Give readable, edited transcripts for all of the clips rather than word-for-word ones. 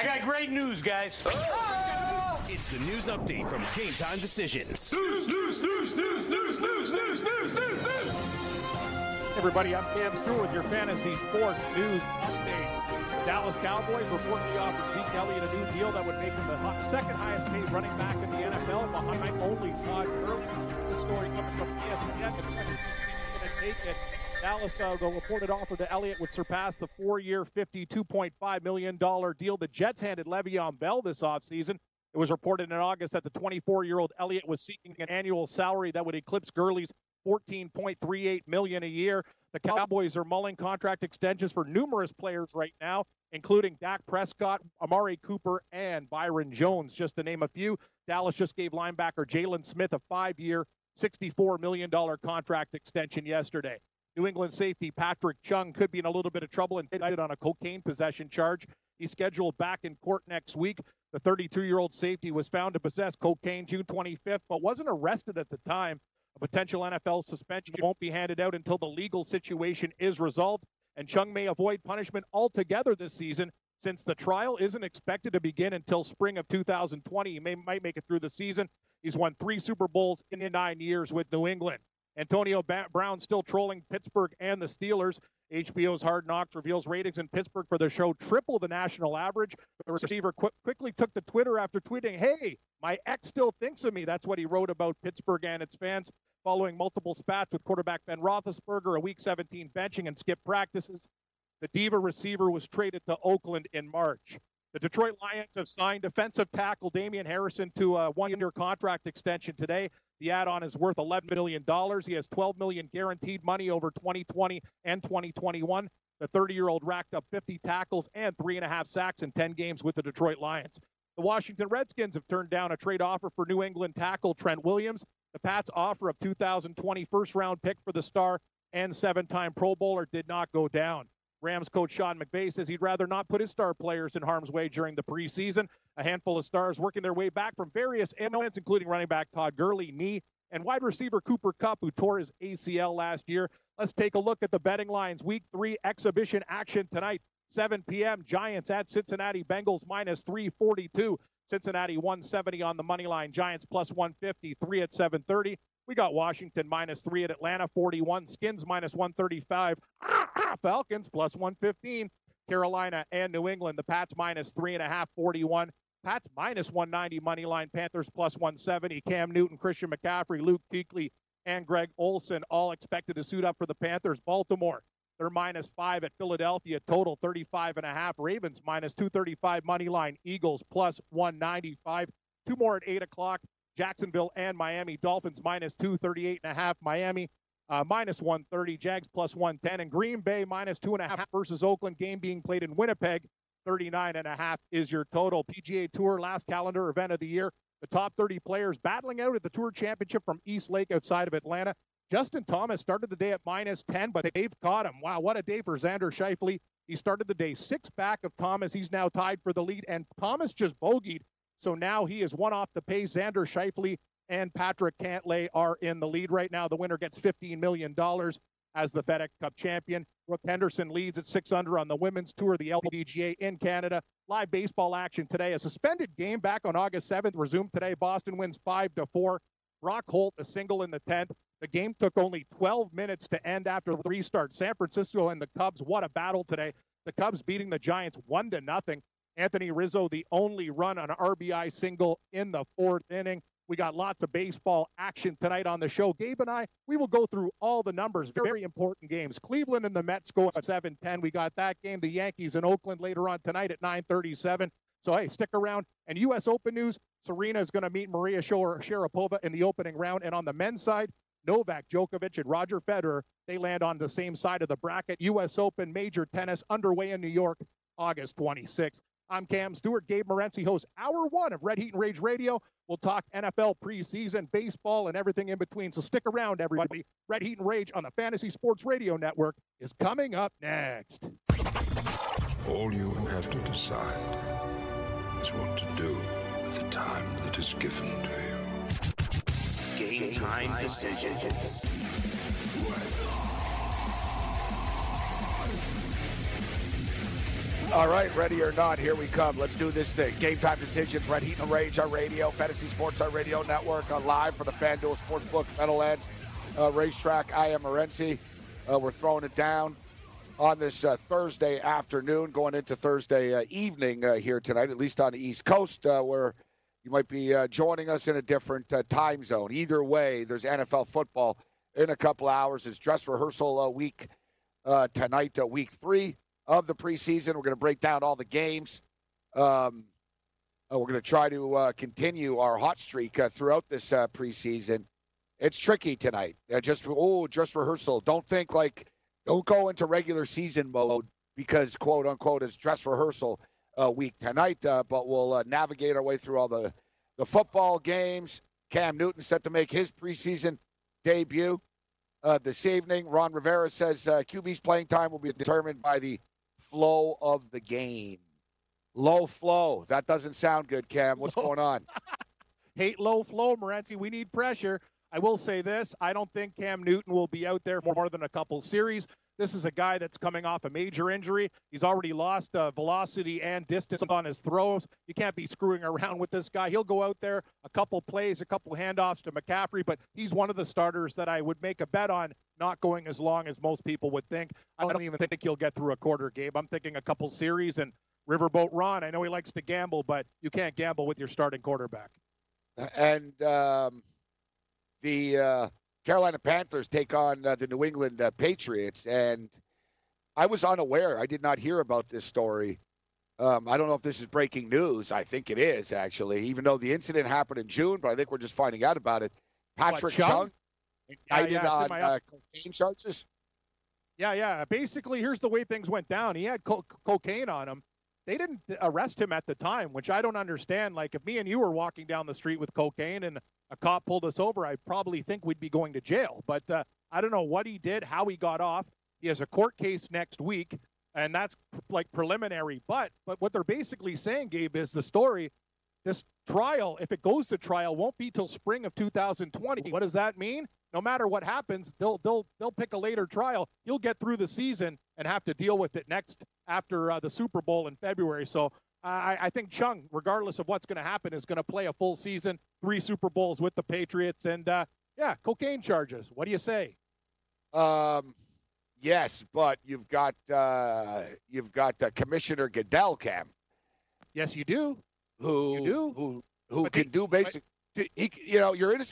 I got great news, guys. Oh! It's the news update from Game Time Decisions. News. Everybody, I'm Cam Stewart with your Fantasy Sports News Update. Dallas Cowboys reporting the offer of Zeke Elliott a new deal that would make him the second highest paid running back in the NFL behind only Todd Gurley. This story coming from ESPN. The question is, who's going to take it? Dallas, the reported offer to Elliott would surpass the four-year, $52.5 million deal the Jets handed Le'Veon Bell this offseason. It was reported in August that the 24-year-old Elliott was seeking an annual salary that would eclipse Gurley's $14.38 million a year. The Cowboys are mulling contract extensions for numerous players right now, including Dak Prescott, Amari Cooper, and Byron Jones, just to name a few. Dallas just gave linebacker Jaylon Smith a five-year, $64 million contract extension yesterday. New England safety Patrick Chung could be in a little bit of trouble and indicted on a cocaine possession charge. He's scheduled back in court next week. The 32-year-old safety was found to possess cocaine June 25th, but wasn't arrested at the time. A potential NFL suspension won't be handed out until the legal situation is resolved, and Chung may avoid punishment altogether this season since the trial isn't expected to begin until spring of 2020. He might make it through the season. He's won three Super Bowls in 9 years with New England. Antonio Brown still trolling Pittsburgh and the Steelers. HBO's Hard Knocks reveals ratings in Pittsburgh for the show triple the national average. The receiver quickly took to Twitter after tweeting, "Hey, my ex still thinks of me." That's what he wrote about Pittsburgh and its fans. Following multiple spats with quarterback Ben Roethlisberger, a Week 17 benching and skip practices, the diva receiver was traded to Oakland in March. The Detroit Lions have signed defensive tackle Damian Harrison to a one-year contract extension today. The add-on is worth $11 million. He has $12 million guaranteed money over 2020 and 2021. The 30-year-old racked up 50 tackles and 3.5 sacks in 10 games with the Detroit Lions. The Washington Redskins have turned down a trade offer for New England tackle Trent Williams. The Pats' offer of 2020 first-round pick for the star and seven-time Pro Bowler did not go down. Rams coach Sean McVay says he'd rather not put his star players in harm's way during the preseason. A handful of stars working their way back from various ailments, including running back Todd Gurley, knee, and wide receiver Cooper Kupp, who tore his ACL last year. Let's take a look at the betting lines. Week 3 exhibition action tonight, 7 p.m. Giants at Cincinnati Bengals minus 342. Cincinnati 170 on the money line. Giants plus 150, 3 at 7:30. We got Washington minus 3 at Atlanta, 41. Skins minus 135. Falcons plus 115. Carolina and New England. The Pats minus 3.5, 41. Pats minus 190 money line. Panthers plus 170. Cam Newton, Christian McCaffrey, Luke Kuechly, and Greg Olsen all expected to suit up for the Panthers. Baltimore, they're minus 5 at Philadelphia. Total 35.5. Ravens minus 235 money line. Eagles plus 195. Two more at 8 o'clock. Jacksonville and Miami. Dolphins minus 238.5. Miami minus 130. Jags plus 110. And Green Bay minus 2.5 versus Oakland. Game being played in Winnipeg. 39.5 is your total. PGA Tour, last calendar event of the year. The top 30 players battling out at the Tour Championship from East Lake outside of Atlanta. Justin Thomas started the day at minus 10, but they've caught him. Wow, what a day for Xander Schauffele. He started the day 6 back of Thomas. He's now tied for the lead, and Thomas just bogeyed. So now he is one off the pace. Xander Schauffele and Patrick Cantlay are in the lead right now. The winner gets $15 million as the FedEx Cup champion. Brooke Henderson leads at 6 under on the women's tour, the LPGA in Canada. Live baseball action today. A suspended game back on August 7th resumed today. Boston wins 5-4. Brock Holt, a single in the 10th. The game took only 12 minutes to end after the restart. San Francisco and the Cubs, what a battle today. The Cubs beating the Giants 1-0. Anthony Rizzo, the only run on an RBI single in the 4th inning. We got lots of baseball action tonight on the show. Gabe and I, we will go through all the numbers. Very important gagames. Cleveland and the Mets go at 7:10. We got that game. The Yankees in Oakland later on tonight at 9:37. So, hey, stick around. And U.S. Open news, Serena is going to meet Maria Sharapova in the opening round. And on the men's side, Novak Djokovic and Roger Federer, they land on the same side of the bracket. U.S. Open major tennis underway in New York, August 26th. I'm Cam Stewart. Gabe Morency hosts Hour 1 of Red Heat and Rage Radio. We'll talk NFL preseason, baseball, and everything in between. So stick around, everybody. Red Heat and Rage on the Fantasy Sports Radio Network is coming up next. All you have to decide is what to do with the time that is given to you. Game Time Decisions. All right, ready or not, here we come. Let's do this thing. Game Time Decisions, Red Heat and Rage, our radio, Fantasy Sports, our radio network, live for the FanDuel Sportsbook, Meadowlands Racetrack. I am Morency. We're throwing it down on this Thursday afternoon, going into Thursday evening here tonight, at least on the East Coast, where you might be joining us in a different time zone. Either way, there's NFL football in a couple hours. It's dress rehearsal week tonight, week three of the preseason. We're going to break down all the games. We're going to try to continue our hot streak throughout this preseason. It's tricky tonight. Just rehearsal. Don't go into regular season mode because, quote, unquote, it's dress rehearsal week tonight. But we'll navigate our way through all the football games. Cam Newton set to make his preseason debut this evening. Ron Rivera says QB's playing time will be determined by the flow of the game. Low flow. That doesn't sound good, Cam. What's going on? Hate low flow, Morency. We need pressure. I will say this. I don't think Cam Newton will be out there for more than a couple series. This is a guy that's coming off a major injury. He's already lost velocity and distance on his throws. You can't be screwing around with this guy. He'll go out there, a couple plays, a couple handoffs to McCaffrey, but he's one of the starters that I would make a bet on not going as long as most people would think. I don't even think he'll get through a quarter, Gabe. I'm thinking a couple series, and Riverboat Ron, I know he likes to gamble, but you can't gamble with your starting quarterback. And the Carolina Panthers take on the New England Patriots, and I was unaware. I did not hear about this story. I don't know if this is breaking news. I think it is, actually, even though the incident happened in June, but I think we're just finding out about it. Patrick Chung, indicted on cocaine charges? Yeah. Basically, here's the way things went down. He had cocaine on him. They didn't arrest him at the time, which I don't understand. Like, if me and you were walking down the street with cocaine and a cop pulled us over, I probably think we'd be going to jail. But I don't know what he did, how he got off. He has a court case next week, and that's preliminary. But what they're basically saying, Gabe, is the story, this trial, if it goes to trial, won't be till spring of 2020. What does that mean? No matter what happens, they'll pick a later trial. You'll get through the season and have to deal with it next after the Super Bowl in February. So I think Chung, regardless of what's going to happen, is going to play a full season, 3 Super Bowls with the Patriots, and, cocaine charges. What do you say? Yes, but you've got Commissioner Goodell, Cam. Yes, you do. You're innocent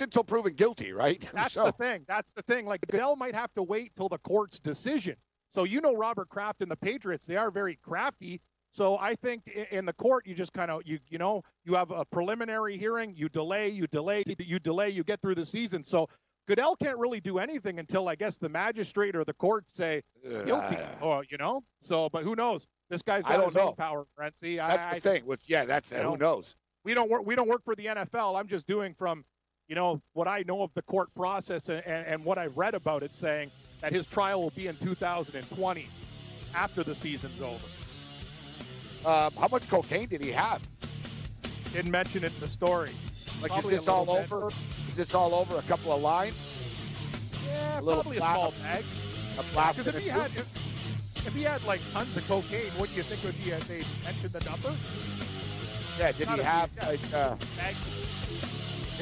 until proven guilty, right? That's the thing. Like, Goodell might have to wait till the court's decision. So Robert Kraft and the Patriots, they are very crafty. So I think in the court, you just kind of, you have a preliminary hearing, you delay, you get through the season. So Goodell can't really do anything until, I guess, the magistrate or the court say guilty, or. So, but who knows? This guy's got his own power, Morency. That's the thing. Who knows? We don't work for the NFL. I'm just doing from, what I know of the court process and what I've read about it, saying that his trial will be in 2020 after the season's over. How much cocaine did he have? Didn't mention it in the story. Is this all over a couple of lines? Yeah, probably a small bag. A plastic. Because if he had like tons of cocaine, wouldn't you think it would be as they mentioned the number? Yeah, did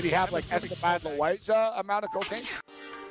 he have like Esteban Loaiza amount of cocaine?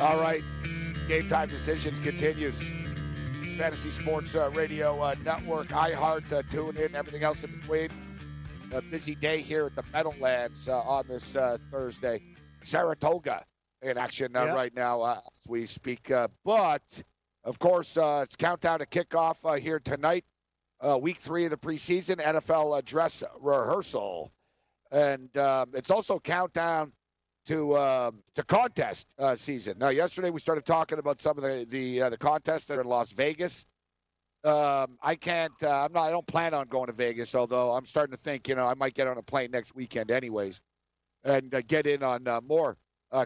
All right, Game Time Decisions continues. Fantasy Sports Radio Network, iHeart, TuneIn, everything else in between. A busy day here at the Meadowlands on this Thursday. Saratoga in action right now as we speak. But, of course, it's countdown to kickoff here tonight, week three of the preseason NFL dress rehearsal. And it's also countdown to contest season. Now, yesterday we started talking about some of the contests that are in Las Vegas. I don't plan on going to Vegas, although I'm starting to think, I might get on a plane next weekend anyways and get in on more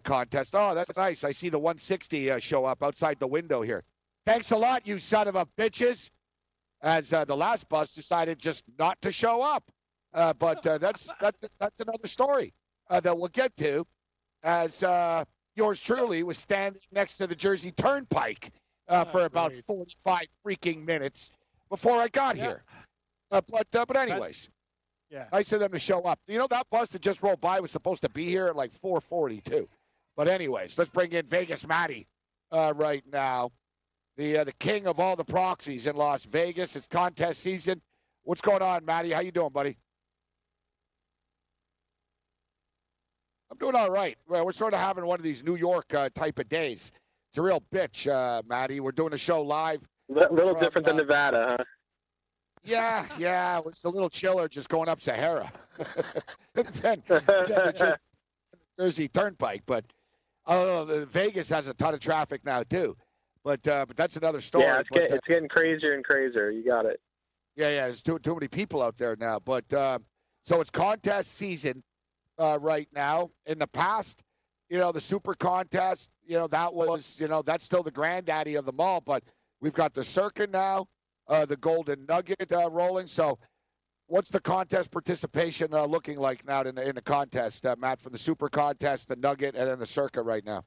contests. Oh, that's nice. I see the 160 show up outside the window here. Thanks a lot, you son of a bitches, as the last bus decided just not to show up. But that's another story that we'll get to, as yours truly was standing next to the Jersey Turnpike for about 45 freaking minutes before I got here. But anyways, nice of them to show up. That bus that just rolled by was supposed to be here at like 4:40 too. But anyways, let's bring in Vegas Matty right now, the king of all the proxies in Las Vegas. It's contest season. What's going on, Matty? How you doing, buddy? I'm doing all right. We're sort of having one of these New York type of days. It's a real bitch, Matty. We're doing a show live. A little different than Nevada, huh? Yeah. It's a little chiller just going up Sahara. then just Jersey Turnpike. But Vegas has a ton of traffic now, too. But that's another story. Yeah, it's getting crazier and crazier. You got it. Yeah. There's too many people out there now. But so it's contest season right now. In the past, the super contest, that was, that's still the granddaddy of them all. But we've got the Circa now, the Golden Nugget rolling. So what's the contest participation looking like now in the contest, Matt, from the super contest, the Nugget, and then the Circa right now?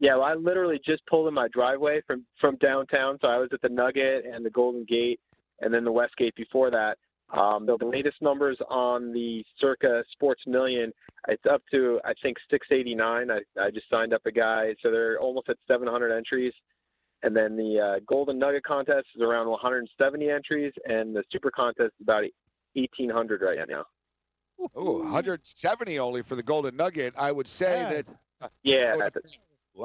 Yeah, well, I literally just pulled in my driveway from downtown. So I was at the Nugget and the Golden Gate and then the West Gate before that. The latest numbers on the Circa Sports Million, it's up to, I think, 689. I just signed up a guy, so they're almost at 700 entries. And then the Golden Nugget contest is around 170 entries, and the Super contest is about 1,800 right now. Ooh, 170 only for the Golden Nugget. I would say that. Yeah,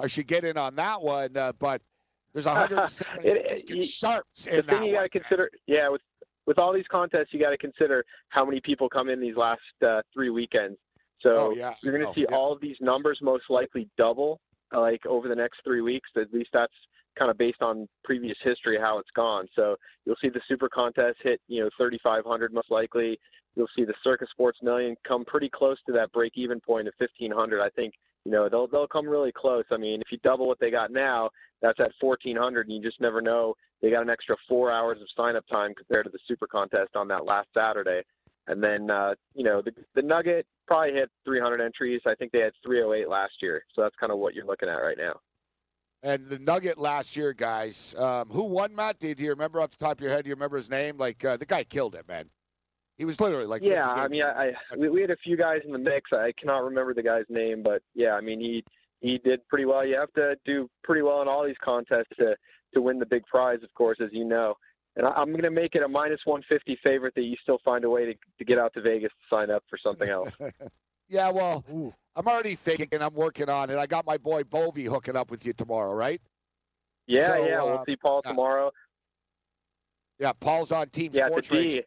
I should get in on that one, but there's 170 sharps in that. The thing you got to consider, with all these contests, you got to consider how many people come in these last 3 weekends. So you're going to see all of these numbers most likely double, over the next 3 weeks. At least that's kind of based on previous history, how it's gone. So you'll see the Super Contest hit, 3,500 most likely. You'll see the Circa Sports Million come pretty close to that break-even point of 1,500. I think, they'll come really close. I mean, if you double what they got now, that's at 1,400, and you just never know. They got an extra 4 hours of sign-up time compared to the Super Contest on that last Saturday. And then, the Nugget probably hit 300 entries. I think they had 308 last year. So that's kind of what you're looking at right now. And the Nugget last year, guys, who won, Matt? Do you remember off the top of your head? Do you remember his name? The guy killed it, man. He was literally like... Yeah, I mean, we had a few guys in the mix. I cannot remember the guy's name, but, he did pretty well. You have to do pretty well in all these contests to win the big prize, of course, as you know. And I'm going to make it a -150 favorite that you still find a way to get out to Vegas to sign up for something else. Yeah, well, I'm already thinking, I'm working on it. I got my boy Bovey hooking up with you tomorrow, right? Yeah, we'll see Paul tomorrow. Yeah, Paul's on Team Sports Rage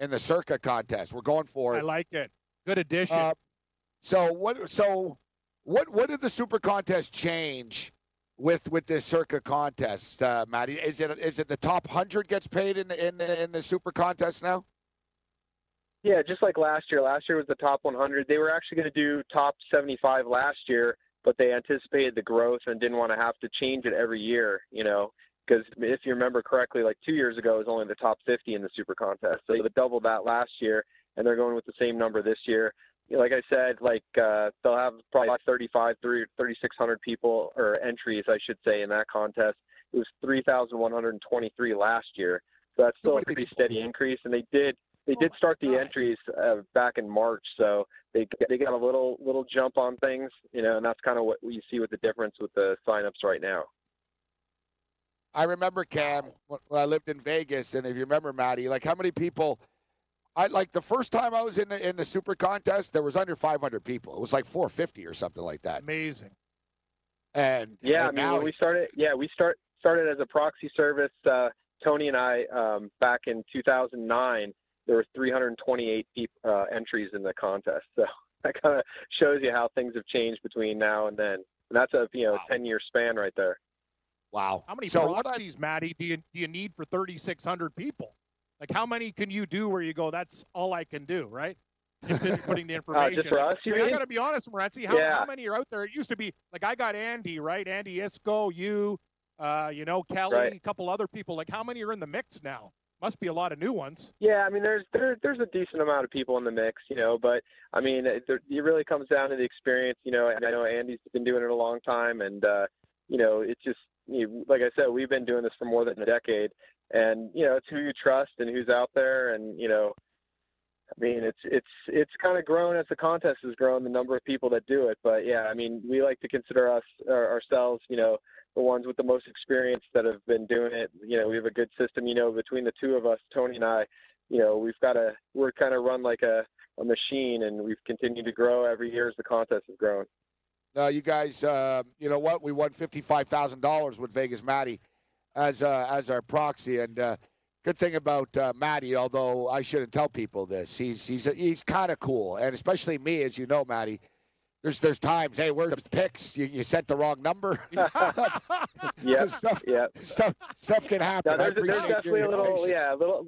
in the Circa contest. We're going for it. I like it. Good addition. What did the Super Contest change with this Circa contest, Matty? Is it the top 100 gets paid in the Super Contest now? Yeah, just like last year. Last year was the top 100. They were actually going to do top 75 last year, but they anticipated the growth and didn't want to have to change it every year, because if you remember correctly, 2 years ago, it was only the top 50 in the Super Contest. So they doubled that last year, and they're going with the same number this year. Like I said, they'll have probably 3,600 people, or entries, I should say, in that contest. It was 3,123 last year. So that's still a pretty steady increase. And they did start the entries back in March. So they got a little jump on things, and that's kind of what you see with the difference with the signups right now. I remember, Cam, when I lived in Vegas, and if you remember, Matty, how many people I like the first time I was in the super contest, there was under 500 people. It was like 450 or something like that. Amazing. And yeah, and I mean, now we started. Yeah, we started as a proxy service. Tony and I back in 2009. There were 328 entries in the contest. So that kind of shows you how things have changed between now and then. And that's a 10-year span right there. Wow. How many proxies, Matty, do you need for 3,600 people? Like, how many can you do where you go, that's all I can do, right? Just putting the information. Just for us, you mean? I got to be honest, Morency, how many are out there? It used to be, like, I got Andy, right? Andy Iskoe, Kelly, right. A couple other people. Like, how many are in the mix now? Must be a lot of new ones. Yeah, I mean, there's a decent amount of people in the mix, but, I mean, it really comes down to the experience, and I know Andy's been doing it a long time, and, it's just, like I said, we've been doing this for more than a decade, and, it's who you trust and who's out there, and, I mean, it's kind of grown as the contest has grown, the number of people that do it, but, yeah, I mean, we like to consider ourselves, the ones with the most experience that have been doing it. We have a good system, between the two of us, Tony and I, we're kind of run like a machine, and we've continued to grow every year as the contest has grown. You guys, you know what? We won $55,000 with Vegas Matty as our proxy. And good thing about Matty, although I shouldn't tell people this, he's kind of cool. And especially me, as you know, Matty, There's times, hey, where's the picks? You sent the wrong number. Yeah, stuff can happen. No, there's definitely a little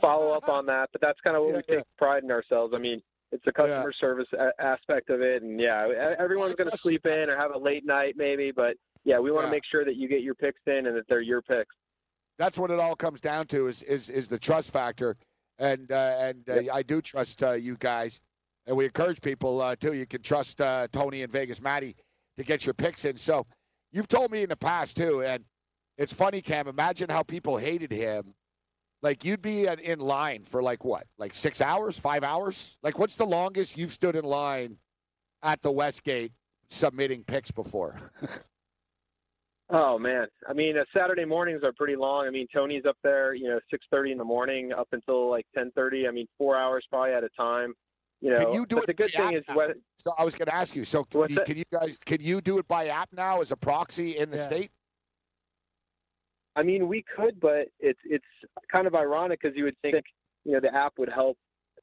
follow up on that, but that's kind of what we take pride in ourselves. I mean, it's the customer service aspect of it, and everyone's going to sleep in or have a late night maybe, but we want to make sure that you get your picks in and that they're your picks. That's what it all comes down to is the trust factor, and I do trust you guys. And we encourage people, too, you can trust Tony and Vegas Matty to get your picks in. So you've told me in the past, too, and it's funny, Cam, imagine how people hated him. Like, you'd be in line for, like, what, like 6 hours, 5 hours? Like, what's the longest you've stood in line at the Westgate submitting picks before? Oh, man. I mean, Saturday mornings are pretty long. I mean, Tony's up there, 6:30 in the morning up until, like, 10:30. I mean, 4 hours probably at a time. Can you do it? The good thing is, so I was going to ask you. So can you do it by app now as a proxy in the state? I mean, we could, but it's kind of ironic because you would think the app would help.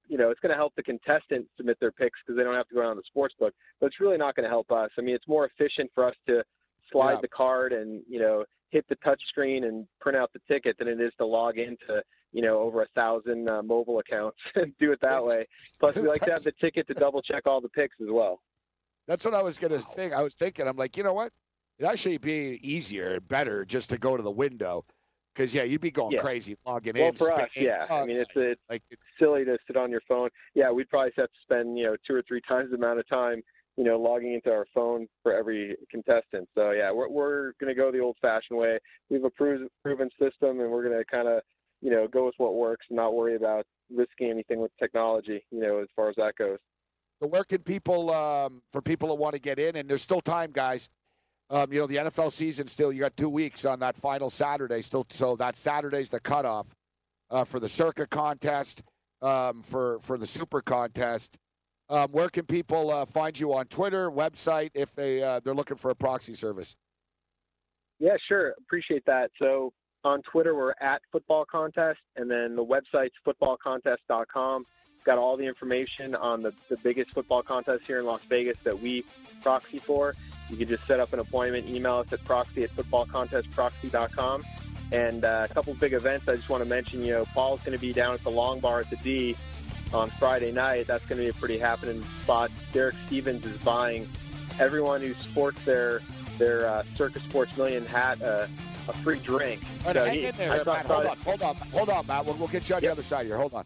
It's going to help the contestants submit their picks because they don't have to go down to the sports book. But it's really not going to help us. I mean, it's more efficient for us to slide the card and hit the touch screen and print out the ticket than it is to log into over 1,000 mobile accounts and do it that way. Plus, we like to have the ticket to double check all the picks as well. That's what I was going to think. I was thinking, I'm like, you know what? It'd actually be easier, better just to go to the window because you'd be going crazy logging in. Well, for us, I mean, it's silly to sit on your phone. Yeah, we'd probably have to spend 2 or 3 times the amount of time logging into our phone for every contestant. So, we're going to go the old-fashioned way. We have a proven system, and we're going to kind of, go with what works and not worry about risking anything with technology, as far as that goes. So where can people, for people that want to get in, and there's still time, guys, the NFL season still, you got 2 weeks on that final Saturday still. So that Saturday's the cutoff for the Circa contest, for the Super contest. Where can people find you on Twitter, website, if they're looking for a proxy service? Yeah, sure. Appreciate that. So on Twitter, we're at Football Contest, and then the website's footballcontest.com. It's got all the information on the biggest football contest here in Las Vegas that we proxy for. You can just set up an appointment, email us at proxy@footballcontestproxy.com. And a couple big events I just want to mention. Paul's going to be down at the Long Bar at the D on Friday night. That's going to be a pretty happening spot. Derek Stevens is buying everyone who sports their Circa Sports Million hat a free drink. So hang in there, Matt. Hold on, Matt. We'll get you on the other side here. Hold on.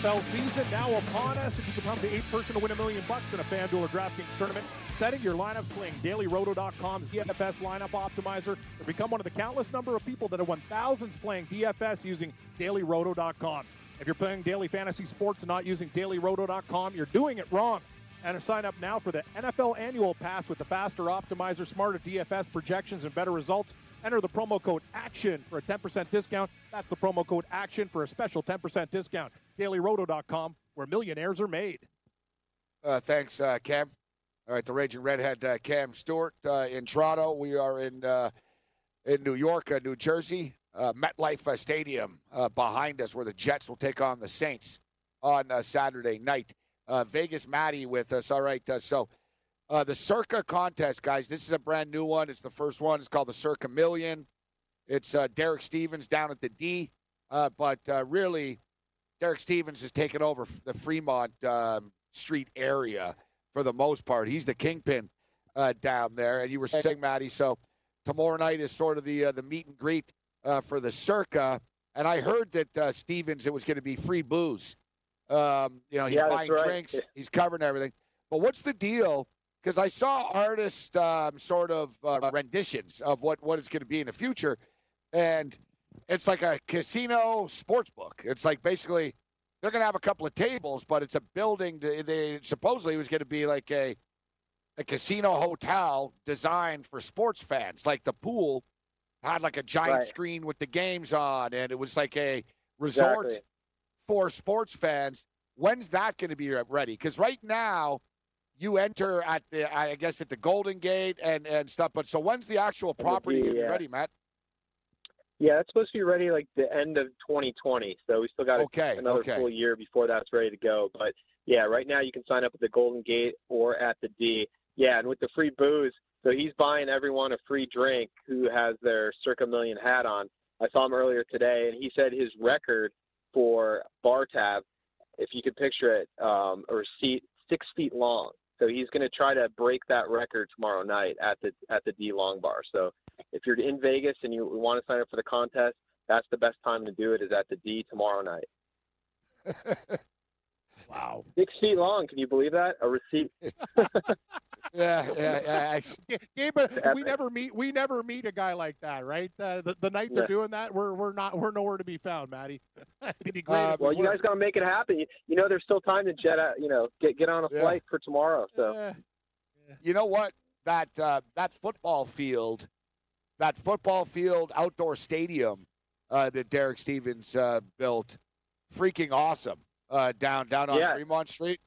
NFL season now upon us. If you become the eighth person to win $1 million in a FanDuel or DraftKings tournament, setting your lineups, playing DailyRoto.com's DFS lineup optimizer, or become one of the countless number of people that have won thousands playing DFS using DailyRoto.com. If you're playing daily fantasy sports and not using DailyRoto.com, you're doing it wrong. And sign up now for the NFL Annual Pass with the faster optimizer, smarter DFS projections, and better results. Enter the promo code ACTION for a 10% discount. That's the promo code ACTION for a special 10% discount. DailyRoto.com, where millionaires are made. Thanks, Cam. All right, the Raging Redhead, Cam Stewart in Toronto. We are in New York, New Jersey. MetLife Stadium behind us, where the Jets will take on the Saints on Saturday night. Vegas Matty with us. All right, so the Circa contest, guys, this is a brand new one. It's the first one. It's called the Circa Million. It's Derek Stevens down at the D, but really Derek Stevens has taken over the Fremont Street area for the most part. He's the kingpin down there. And you were saying, Matty, so tomorrow night is sort of the meet and greet for the Circa. And I heard that Stevens, it was going to be free booze. He's buying drinks, he's covering everything. But what's the deal? Because I saw artist renditions of what it's going to be in the future, and it's like a casino sports book. It's like basically they're going to have a couple of tables, but it's a building. They supposedly was going to be like a casino hotel designed for sports fans. Like the pool had like a giant screen with the games on, and it was like a resort. Exactly. For sports fans, when's that going to be ready? Because right now, you enter at the Golden Gate and stuff. But so when's the actual property ready, Matt? Yeah, it's supposed to be ready like the end of 2020. So we still got another full year before that's ready to go. But yeah, right now you can sign up at the Golden Gate or at the D. Yeah, and with the free booze, so he's buying everyone a free drink who has their Circa Million hat on. I saw him earlier today, and he said his record for bar tab, if you could picture it, a receipt 6 feet long. So he's going to try to break that record tomorrow night at the D Long Bar. So if you're in Vegas and you want to sign up for the contest, that's the best time to do it, is at the D tomorrow night. Wow. 6 feet long. Can you believe that? A receipt. Yeah. Gabe, we never meet a guy like that, right? The night they're doing that, we're nowhere to be found, Matty. It'd be great. Well, you guys got to make it happen. You know, there's still time to jet out. You know, get on a flight for tomorrow. So, You know what? That football field outdoor stadium that Derek Stevens built, freaking awesome. Down on Fremont Street.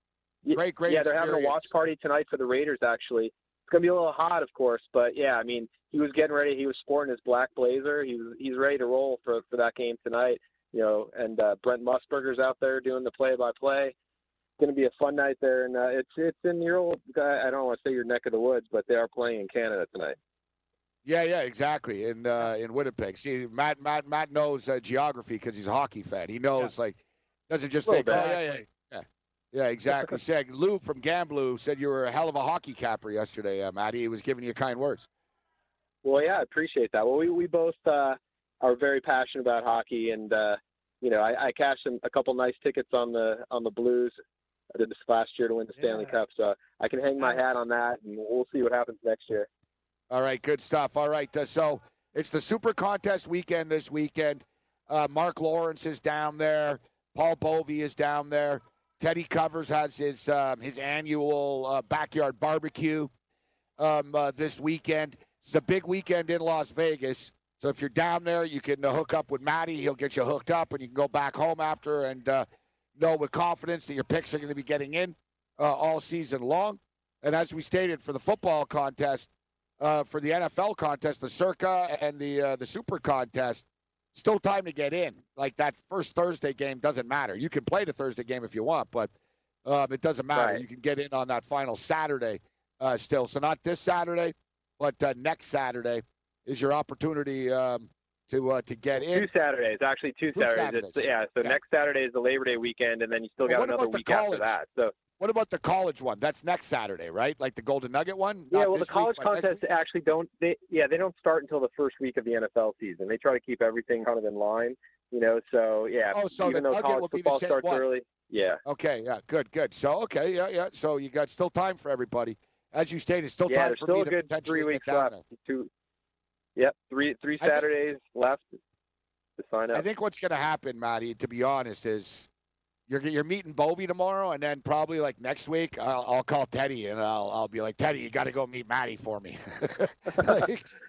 Great experience. They're having a watch party tonight for the Raiders, actually. It's going to be a little hot, of course, but, I mean, he was getting ready. He was sporting his black blazer. He's ready to roll for that game tonight, you know, and Brent Musburger's out there doing the play-by-play. It's going to be a fun night there, and it's in your old – I don't want to say your neck of the woods, but they are playing in Canada tonight. Yeah, exactly, in Winnipeg. See, Matt knows geography because he's a hockey fan. He knows, doesn't just think – Yeah, exactly. Said Lou from Gamblu said you were a hell of a hockey capper yesterday, Matty. He was giving you kind words. Well, yeah, I appreciate that. Well, we both are very passionate about hockey, and I cashed a couple nice tickets on the Blues. I did this last year to win the Stanley Cup, so I can hang my hat on that, and we'll see what happens next year. All right, good stuff. All right, so it's the Super Contest weekend this weekend. Mark Lawrence is down there. Paul Bovey is down there. Teddy Covers has his annual backyard barbecue this weekend. It's a big weekend in Las Vegas. So if you're down there, you can hook up with Matty. He'll get you hooked up, and you can go back home after and know with confidence that your picks are going to be getting in all season long. And as we stated, for the football contest, for the NFL contest, the Circa and the Super contest, still time to get in. Like, that first Thursday game doesn't matter. You can play the Thursday game if you want, but it doesn't matter. Right. You can get in on that final Saturday still. So not this Saturday, but next Saturday is your opportunity to get in. Two Saturdays. Next Saturday is the Labor Day weekend, and then you still got another week after that. So what about the college one? That's next Saturday, right? Like the Golden Nugget one? Yeah, well, the college contests actually don't start until the first week of the NFL season. They try to keep everything kind of in line, you know, so, yeah. Oh, so the Nugget will be the same one. Yeah. Okay. Yeah. Good. Good. So, okay. Yeah. Yeah. So you got still time for everybody, as you stated. Still time for me to potentially get down there. Yeah. Still a good 3 weeks left. Yep. Three Saturdays left to sign up. I think what's going to happen, Matty, to be honest, is you're meeting Bovey tomorrow, and then probably like next week, I'll call Teddy and I'll be like, Teddy, you got to go meet Matty for me.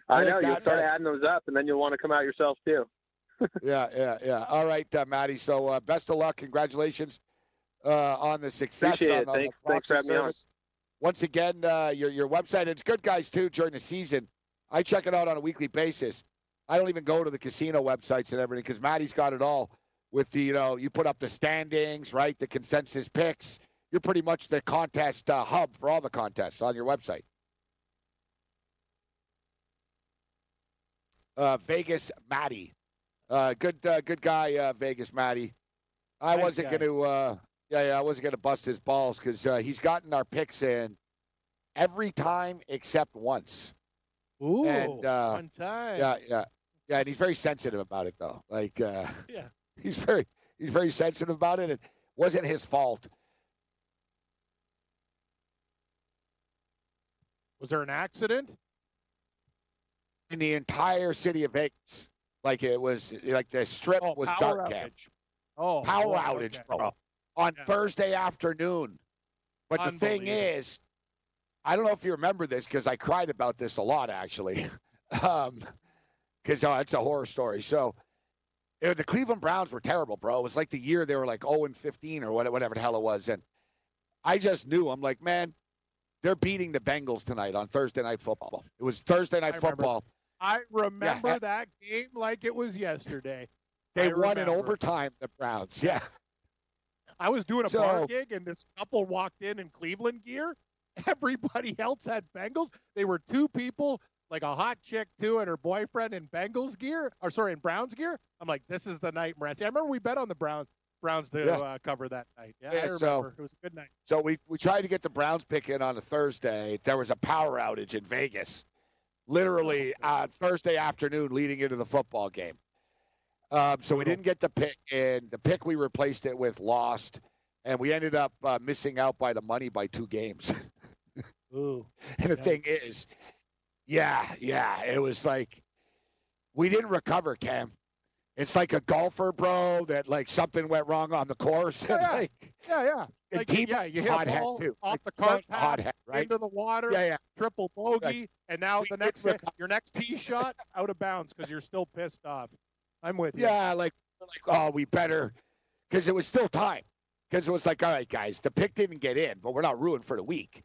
I know. You'll start adding those up, and then you'll want to come out yourself too. Yeah. All right, Matty. So best of luck. Congratulations on the success. Appreciate on it. Thanks for having service. Me on. Once again, your website. It's good, guys, too, during the season. I check it out on a weekly basis. I don't even go to the casino websites and everything because Matty's got it all with the, you put up the standings, right, the consensus picks. You're pretty much the contest hub for all the contests on your website. Vegas Matty. Good guy, Vegas Matty. I wasn't gonna bust his balls because he's gotten our picks in every time except once. Ooh, and, one time. Yeah. And he's very sensitive about it, though. Like, yeah, he's very sensitive about it. It wasn't his fault. Was there an accident in the entire city of Vegas? Like it was, like the strip was dark. Power outage, bro. On Thursday afternoon. But the thing is, I don't know if you remember this because I cried about this a lot, actually. Because it's a horror story. So the Cleveland Browns were terrible, bro. It was like the year they were like 0-15 or whatever the hell it was. And I just knew, I'm like, man, they're beating the Bengals tonight on Thursday Night Football. It was Thursday Night Football. I remember that game like it was yesterday. They won in overtime, the Browns. Yeah. I was doing a bar gig, and this couple walked in Cleveland gear. Everybody else had Bengals. They were two people, like a hot chick, too, and her boyfriend in Bengals gear. Or, sorry, in Browns gear. I'm like, this is the night, Browns. I remember we bet on the Browns to cover that night. Yeah, I remember. It was a good night. So we tried to get the Browns pick in on a Thursday. There was a power outage in Vegas. Literally Thursday afternoon leading into the football game. So we didn't get the pick, and the pick we replaced it with lost, and we ended up missing out by the money by 2 games. Ooh. And the thing is, it was like we didn't recover, Cam. It's like a golfer, bro, that like something went wrong on the course. You hit a ball off the cart path, into the water, triple bogey, and now the next your next tee shot out of bounds because you're still pissed off. I'm with you. Yeah, like we better, because it was still time. Because it was like, all right, guys, the pick didn't get in, but we're not ruined for the week.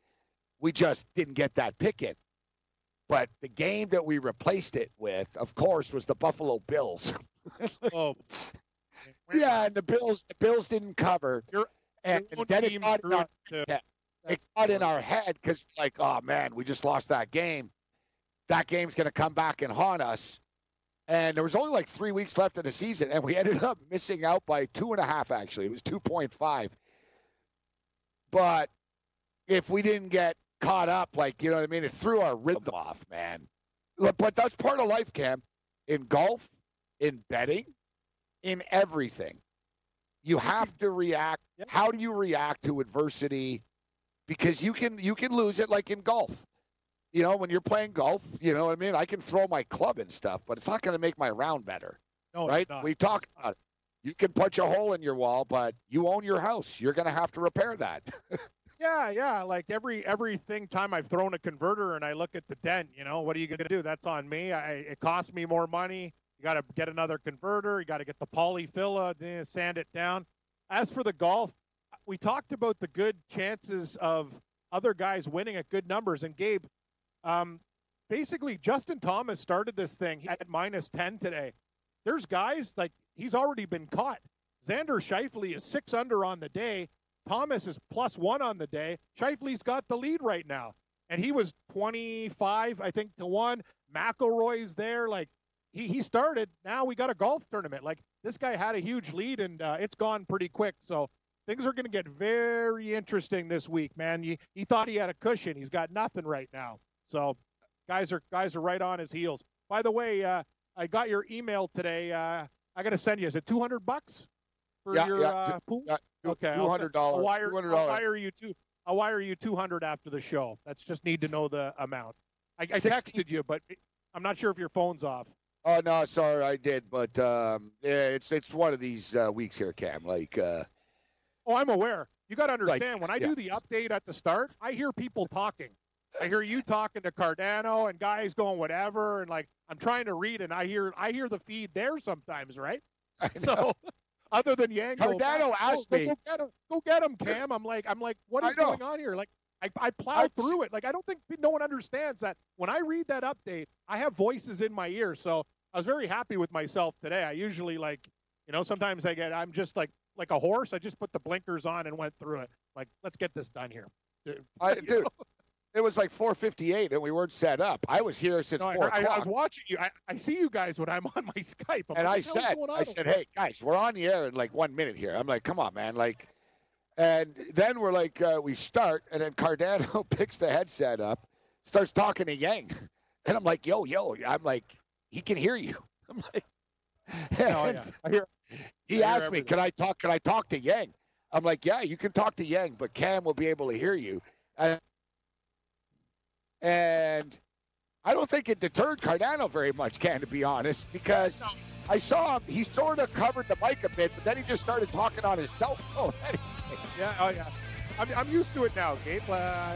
We just didn't get that pick in. But the game that we replaced it with, of course, was the Buffalo Bills. And the Bills didn't cover. And then it got in our head because, like, oh, man, we just lost that game. That game's going to come back and haunt us. And there was only like 3 weeks left in the season, and we ended up missing out by 2.5, actually. It was 2.5. But if we didn't get caught up, like, you know what I mean? It threw our rhythm off, man. But that's part of life, Cam. In golf, in betting, in everything. You have to react. How do you react to adversity? Because you can lose it, like in golf. You know, when you're playing golf, you know what I mean? I can throw my club and stuff, but it's not going to make my round better. No, right? We talked about it. You can punch a hole in your wall, but you own your house. You're going to have to repair that. Like every time I've thrown a converter and I look at the dent, you know, what are you going to do? That's on me. It cost me more money. You got to get another converter. You got to get the polyfill, sand it down. As for the golf, we talked about the good chances of other guys winning at good numbers. And Gabe, basically Justin Thomas started this thing at -10 today. There's guys like he's already been caught. Xander Schauffele is 6 under on the day. Thomas is +1 on the day. Scheifele's got the lead right now. And he was 25, I think, to 1. McElroy's there. Like he started. Now we got a golf tournament. Like this guy had a huge lead and it's gone pretty quick. So things are going to get very interesting this week, man. He thought he had a cushion. He's got nothing right now. So guys are right on his heels. By the way, I got your email today. I got to send you, is it $200? for your pool? Yeah, okay, $200. I'll wire you $200 after the show. That's just need to know the amount. I texted you, but I'm not sure if your phone's off. Oh no, sorry, I did, but yeah, it's one of these weeks here, Cam. Oh, I'm aware. You got to understand when I do the update at the start, I hear people talking. I hear you talking to Cardano and guys going whatever, and I'm trying to read, and I hear the feed there sometimes, right? So other than Yango, Cardano asked me, go get him, Cam. I'm like, what is going on here? I plow through it. I don't think no one understands that when I read that update, I have voices in my ear. So I was very happy with myself today. I usually sometimes I'm just like a horse. I just put the blinkers on and went through it. Let's get this done here. Dude, it was 4:58 and we weren't set up. I was here since 4 o'clock. I was watching you. I see you guys when I'm on my Skype. I said, hey guys, we're on the air in 1 minute here. I'm like, come on, man. And then we're we start, and then Cardano picks the headset up, starts talking to Yang. And I'm like, yo. I'm like, he can hear you. I'm like, he asked me, can I talk to Yang? I'm like, yeah, you can talk to Yang, but Cam will be able to hear you. And I don't think it deterred Cardano very much, Cam, to be honest, because I saw him. He sort of covered the mic a bit, but then he just started talking on his cell phone. Yeah, oh yeah. I'm used to it now, Gabe. I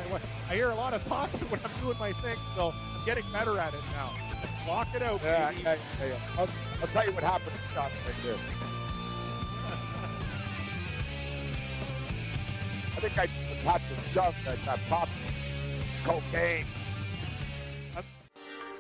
hear a lot of talking when I'm doing my thing, so I'm getting better at it now. Block it out, baby. Yeah. I'll tell you what happened to the shot right there. I think I just Patrick Chung that popped cocaine.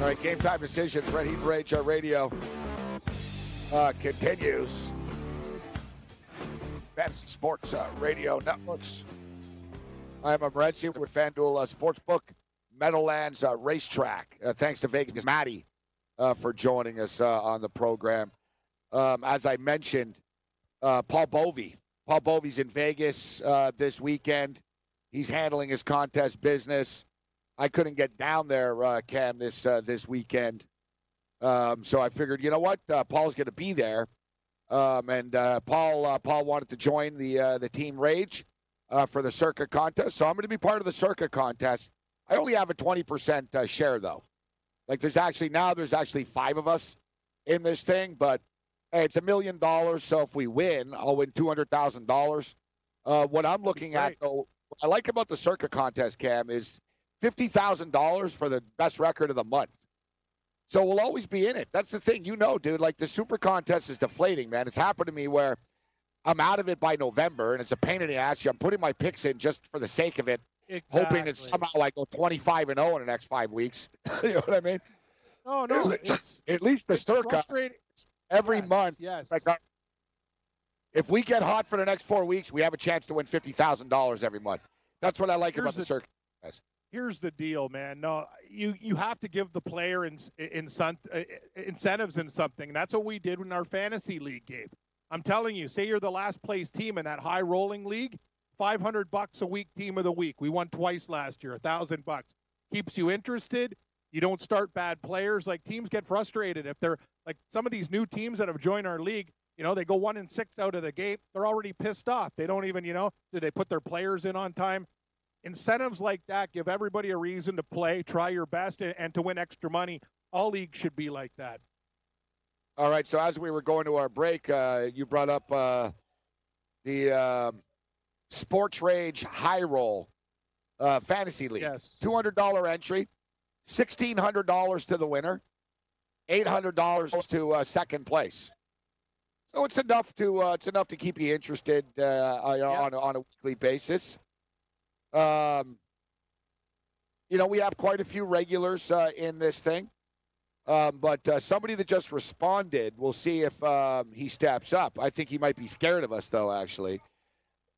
All right, Game Time Decisions, Red Heat and Rage, our radio continues. Fantasy Sports Radio Networks. I'm Morency with FanDuel Sportsbook, Meadowlands Racetrack. Thanks to Vegas Matty for joining us on the program. As I mentioned, Paul Bovey. Paul Bovey's in Vegas this weekend. He's handling his contest business. I couldn't get down there, Cam, this weekend. So I figured, you know what? Paul's going to be there. Paul wanted to join the Team Rage for the Circa contest. So I'm going to be part of the Circa contest. I only have a 20% share, though. There's actually five of us in this thing. But hey, it's $1 million. So if we win, I'll win $200,000. What I'm looking at, though, what I like about the Circa contest, Cam, is $50,000 for the best record of the month. So we'll always be in it. That's the thing. You know, dude, the super contest is deflating, man. It's happened to me where I'm out of it by November, and it's a pain in the ass. I'm putting my picks in just for the sake of it, hoping that somehow I go 25-0 in the next 5 weeks. You know what I mean? No. At least the Circa, every month. Yes. If we get hot for the next 4 weeks, we have a chance to win $50,000 every month. That's what I like about the Circa contest. Here's the deal, man. No, you have to give the player incentives in something. That's what we did in our fantasy league, Gabe. I'm telling you, say you're the last place team in that high rolling league, $500 a week, team of the week. We won twice last year, $1,000. Keeps you interested. You don't start bad players. Teams get frustrated if they're some of these new teams that have joined our league. You know, they go 1-6 out of the gate. They're already pissed off. They don't even, did they put their players in on time? Incentives like that give everybody a reason to play, try your best, and to win extra money. All leagues should be like that. All right, so as we were going to our break, you brought up the Sports Rage High Roll Fantasy League. Yes. $200 entry, $1,600 to the winner, $800 to second place. So it's enough to keep you interested on a weekly basis. you know, we have quite a few regulars in this thing. But somebody that just responded, we'll see if he steps up. I think he might be scared of us, though, actually,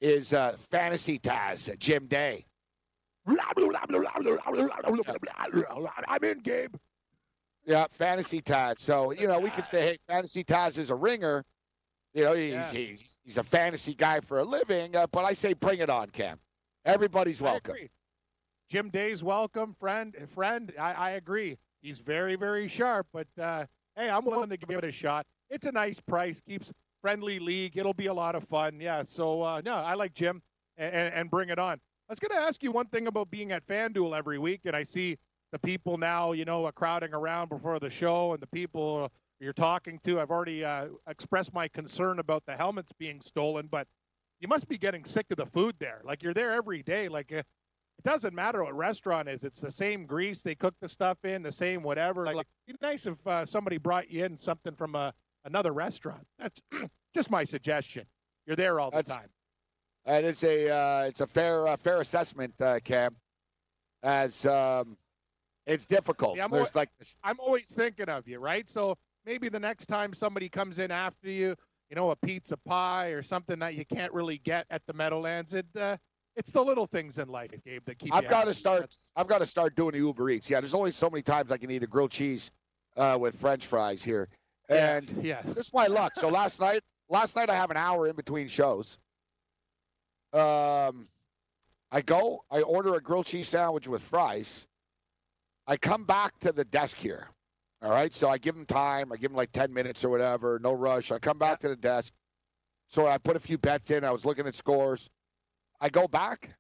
is Fantasy Taz, Jim Day. I'm in, Gabe. Yeah, Fantasy Taz. So, you know, we can say, hey, Fantasy Taz is a ringer. You know, he's a fantasy guy for a living. But I say bring it on, Cam. Everybody's welcome. Jim Day's welcome, friend. I agree. He's very, very sharp, but, hey, I'm willing to give it a shot. It's a nice price. Keeps friendly league. It'll be a lot of fun. Yeah, so, no, I like Jim, and bring it on. I was going to ask you one thing about being at FanDuel every week, and I see the people now, you know, are crowding around before the show, and the people you're talking to. I've already expressed my concern about the helmets being stolen, but you must be getting sick of the food there. Like, you're there every day. Like, it doesn't matter what restaurant is. It's the same grease they cook the stuff in, the same whatever. Like, it'd be nice if somebody brought you in something from another restaurant. That's just my suggestion. You're there all the time. And it's a fair assessment, Cam. As it's difficult. Yeah, I'm always thinking of you, right? So maybe the next time somebody comes in after you, you know, a pizza pie or something that you can't really get at the Meadowlands. It's the little things in life, Gabe, that keep you happy. I've got to start doing the Uber Eats. Yeah, there's only so many times I can eat a grilled cheese with French fries here, and this is my luck. So last night I have an hour in between shows. I order a grilled cheese sandwich with fries. I come back to the desk here. All right, so I give them time. I give them like 10 minutes or whatever. No rush. I come back to the desk. So I put a few bets in. I was looking at scores. I go back.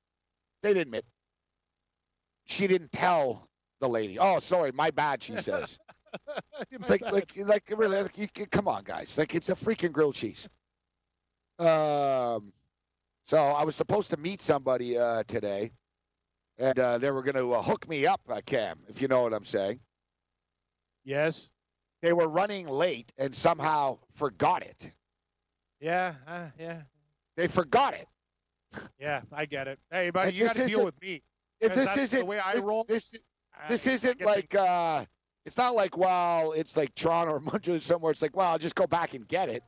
They didn't admit. She didn't tell the lady. Oh, sorry, my bad, she says. It's like really, come on, guys. Like, it's a freaking grilled cheese. So I was supposed to meet somebody today, and they were going to hook me up, Cam, if you know what I'm saying. Yes. They were running late and somehow forgot it. Yeah, yeah. They forgot it. Yeah, I get it. Hey, buddy, you got to deal with me. This isn't the way I roll. This isn't like it's not like, well, it's like Toronto or Montreal somewhere. It's like, well, I'll just go back and get it.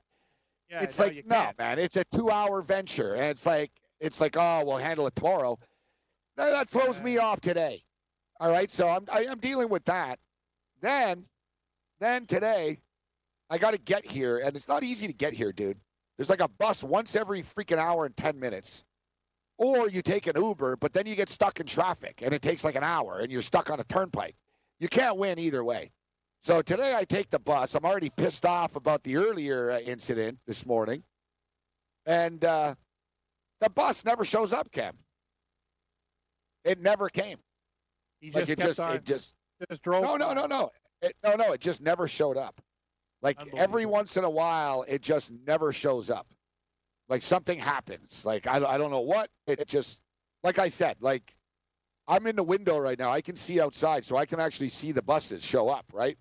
Yeah, it's like, no, man, it's a 2-hour venture, and it's like, oh, we'll handle it tomorrow. That throws me off today. All right, so I'm dealing with that. Then today, I got to get here, and it's not easy to get here, dude. There's like a bus once every freaking hour and 10 minutes. Or you take an Uber, but then you get stuck in traffic, and it takes like an hour, and you're stuck on a turnpike. You can't win either way. So today I take the bus. I'm already pissed off about the earlier incident this morning. And the bus never shows up, Cam. It never came. He just drove. No. It just never showed up. Like, every once in a while, it just never shows up. Like, something happens. Like, I don't know what. It just, like I said, like, I'm in the window right now. I can see outside, so I can actually see the buses show up, right?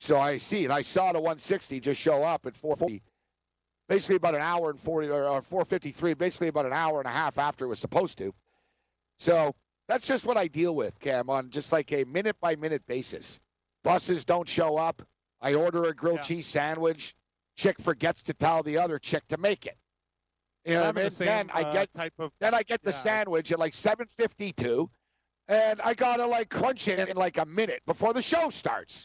So I see, and I saw the 160 just show up at 440, basically about an hour and 40, or 453, basically about an hour and a half after it was supposed to. So that's just what I deal with, Cam, on just like a minute-by-minute basis. Buses don't show up. I order a grilled cheese sandwich. Chick forgets to tell the other chick to make it. You know what I mean? Then I get the sandwich at like 7:52, and I gotta like crunch it in like a minute before the show starts.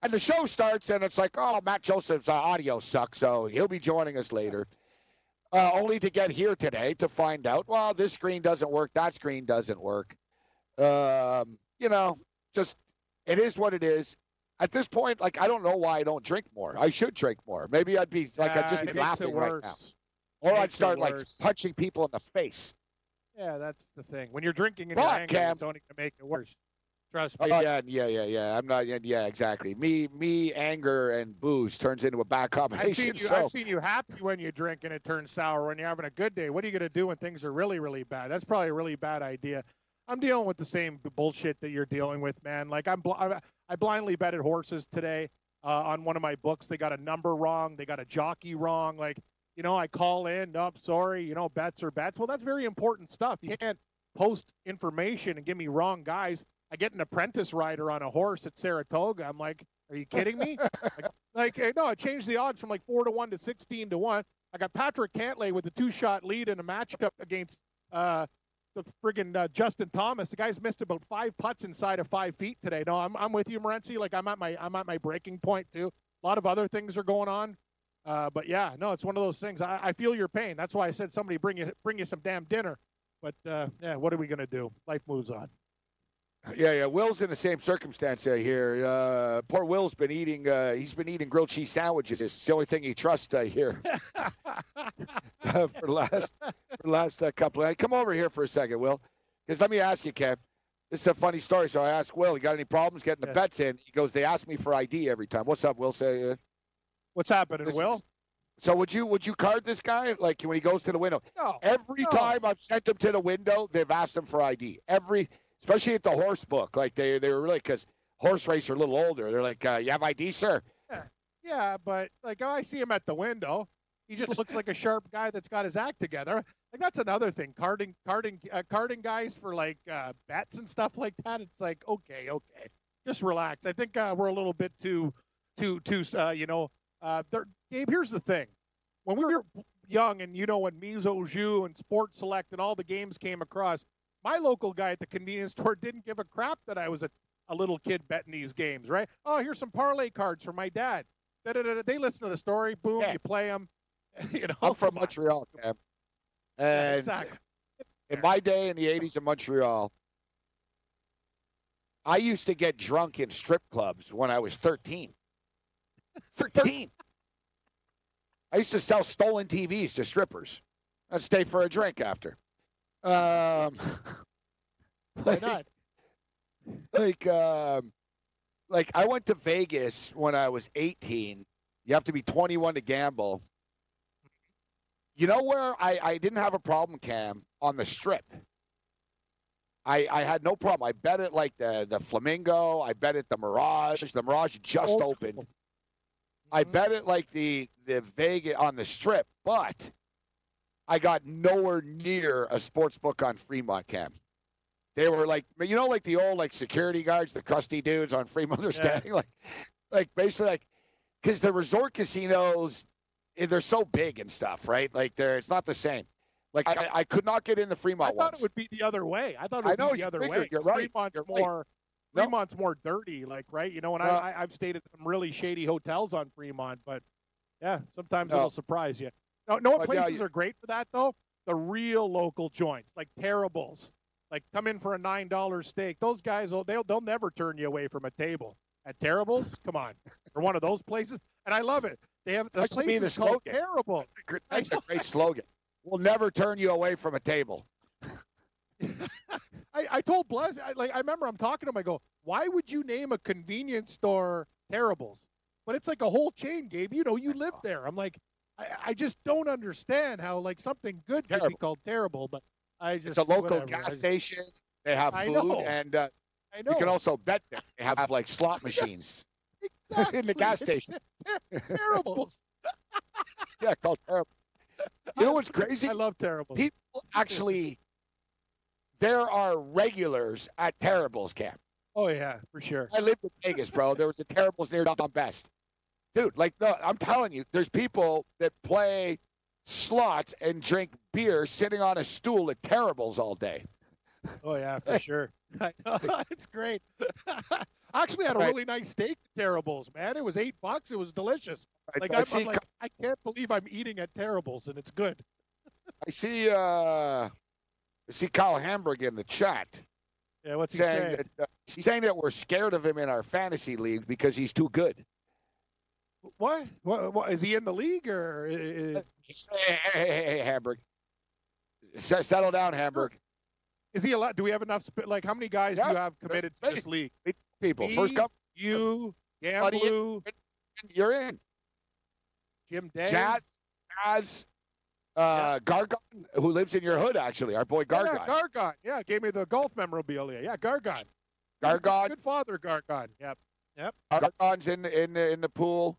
And the show starts, and it's like, oh, Matt Joseph's audio sucks, so he'll be joining us later. Only to get here today to find out, well, this screen doesn't work, that screen doesn't work. You know, just it is what it is. At this point, like, I don't know why I don't drink more. I should drink more. Maybe I'd be like, I'd just be laughing right now. Or I'd start like punching people in the face. Yeah, that's the thing. When you're drinking and you're angry, it's only going to make it worse. Trust me. Yeah. I'm not. Yeah, exactly. Me, anger and booze turns into a bad combination. I've seen you happy when you drink and it turns sour when you're having a good day. What are you going to do when things are really, really bad? That's probably a really bad idea. I'm dealing with the same bullshit that you're dealing with, man. Like, I blindly betted horses today on one of my books. They got a number wrong. They got a jockey wrong. Like, you know, I call in, no, I'm sorry, you know, bets are bets. Well, that's very important stuff. You can't post information and give me wrong guys. I get an apprentice rider on a horse at Saratoga. I'm like, are you kidding me? No, I changed the odds from like 4-1 to 16-1. I got Patrick Cantlay with a 2-shot lead in a matchup against the friggin' Justin Thomas. The guy's missed about 5 putts inside of 5 feet today. No, I'm with you, Morency. Like I'm at my breaking point too. A lot of other things are going on, but yeah, no, it's one of those things. I feel your pain. That's why I said somebody bring you some damn dinner. But yeah, what are we gonna do? Life moves on. Yeah. Will's in the same circumstance here. Poor Will's been eating. He's been eating grilled cheese sandwiches. It's the only thing he trusts here. for last couple. Come over here for a second, Will, because let me ask you, Kev. This is a funny story. So I asked Will, "You got any problems getting the bets in?" He goes, "They ask me for ID every time." What's up, Will? Say, what's happening, Will? So would you card this guy like when he goes to the window? No. Every time I've sent him to the window, they've asked him for ID. Especially at the horse book, like they were really, because horse races are a little older. They're like, you have ID, sir? Yeah, but like I see him at the window. He just looks like a sharp guy that's got his act together. Like that's another thing, carding guys for like bets and stuff like that. It's like, okay, just relax. I think we're a little bit too. Gabe, here's the thing: when we were young, and when Mizo Ju and Sport Select and all the games came across. My local guy at the convenience store didn't give a crap that I was a little kid betting these games, right? Oh, here's some parlay cards for my dad. Da-da-da-da. They listen to the story. Boom, You play them. I'm from Montreal, Cam. And exactly. In my day in the 80s in Montreal, I used to get drunk in strip clubs when I was 13. 13! I used to sell stolen TVs to strippers. I'd stay for a drink after. I went to Vegas when I was 18. You have to be 21 to gamble. You know where I didn't have a problem, Cam? On the strip. I had no problem. I bet it like the Flamingo. I bet it the Mirage. The Mirage just opened. Cool. I bet it like the Vegas on the strip, but I got nowhere near a sports book on Fremont, Cam. They were like, like the old like security guards, the crusty dudes on Fremont. They're standing like basically like, because the resort casinos, they're so big and stuff, right? Like it's not the same. Like I could not get in the Fremont. I thought it would be the other way. I thought it would be the other way. You're right. Fremont's more dirty, like right. And I've stayed at some really shady hotels on Fremont, but yeah, sometimes it'll surprise you. No, what places are great for that, though? The real local joints, like Terrible's. Like, come in for a $9 steak. Those guys, they'll never turn you away from a table. At Terrible's? Come on. Or one of those places. And I love it. They have the place is called Terrible. That's a great slogan. We'll never turn you away from a table. I told Blaz, I remember I'm talking to him. I go, why would you name a convenience store Terrible's? But it's like a whole chain, Gabe. You live there. I'm like, I just don't understand how like something good could be called Terrible, but it's a local gas station. They have food, and you can also bet that they have like slot machines in the gas station. Terribles. Yeah, called Terrible. You know what's crazy? I love Terribles. People actually, there are regulars at Terribles, Cam. Oh yeah, for sure. I lived in Vegas, bro. There was a Terribles near Don Best. Dude, like, no, I'm telling you, there's people that play slots and drink beer sitting on a stool at Terrible's all day. Oh, yeah, for sure. I know. It's great. I actually had a really nice steak at Terrible's, man. It was $8. It was delicious. Like, I'm like, I can't believe I'm eating at Terrible's, and it's good. I see Kyle Hamburg in the chat. Yeah, what's he saying? He's saying that we're scared of him in our fantasy league because he's too good. What? Is he in the league or? Hey, Hamburg. Settle down, Hamburg. Is he allowed? Do we have enough? Like, how many guys do you have committed to this league? People. First come. You, Gamblu. You're in. Jim Day. Jazz. Gargan, who lives in your hood, actually. Our boy Gargan. Yeah, Gargan. Yeah, gave me the golf memorabilia. Yeah, Gargan. Gargan. Good father, Gargan. Yep. Gargan's in the pool.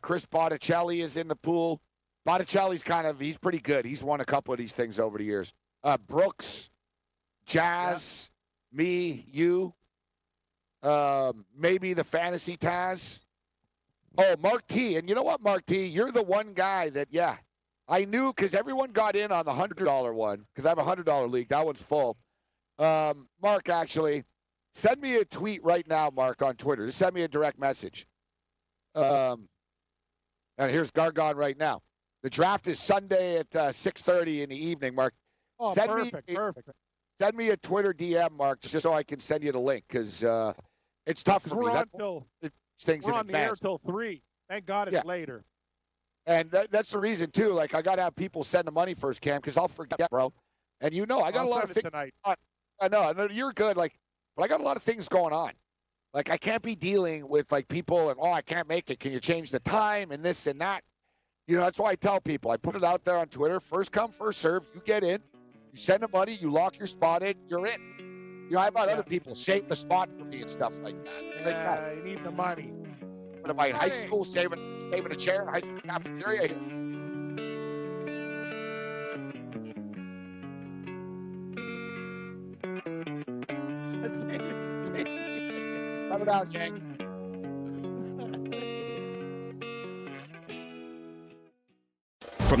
Chris Botticelli is in the pool. Botticelli's he's pretty good. He's won a couple of these things over the years. Brooks, Jazz, me, you, maybe the Fantasy Taz. Oh, Mark T. And you know what, Mark T? You're the one guy that, yeah, I knew because everyone got in on the $100 one because I have a $100 league. That one's full. Mark, actually, send me a tweet right now, Mark, on Twitter. Just send me a direct message. And here's Gargan right now. The draft is Sunday at 6:30 in the evening, Mark. Oh, perfect. Send me a Twitter DM, Mark, just so I can send you the link because it's tough for me. We're on the air till 3. Thank God it's later. And that's the reason, too. Like, I got to have people send the money first, Cam, because I'll forget, bro. And you know, I got a lot of things tonight. I know you're good, like, but I got a lot of things going on. Like, I can't be dealing with, like, people and, oh, I can't make it. Can you change the time and this and that? You know, that's why I tell people. I put it out there on Twitter. First come, first serve. You get in. You send the money. You lock your spot in. You're in. You know, I've had other people shape the spot for me and stuff like that. Yeah, you need the money. What am I in high school saving a chair in high school cafeteria here? Cut it out, Jake. From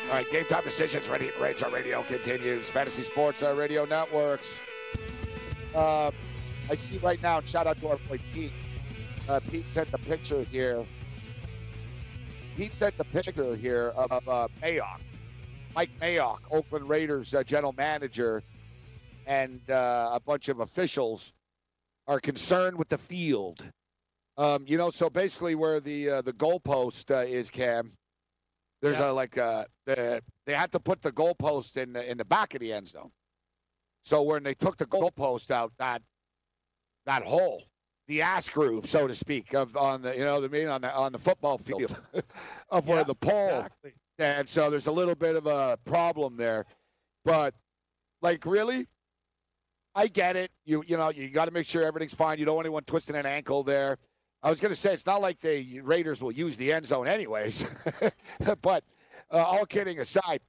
All right, Game Time Decisions, Red Heat and Rage, our radio continues. Fantasy Sports, our radio networks. I see right now, shout out to our boy Pete. Pete sent the picture here. Of Mayock. Mike Mayock, Oakland Raiders general manager, and a bunch of officials are concerned with the field. You know, so basically where the goalpost is, Cam, there's they had to put the goalpost in the back of the end zone. So when they took the goalpost out, that hole, the ass groove, so to speak, on the football field of where the pole. Exactly. And so there's a little bit of a problem there, but like really, I get it. You know you got to make sure everything's fine. You don't want anyone twisting an ankle there. I was going to say, it's not like the Raiders will use the end zone anyways, but all kidding aside,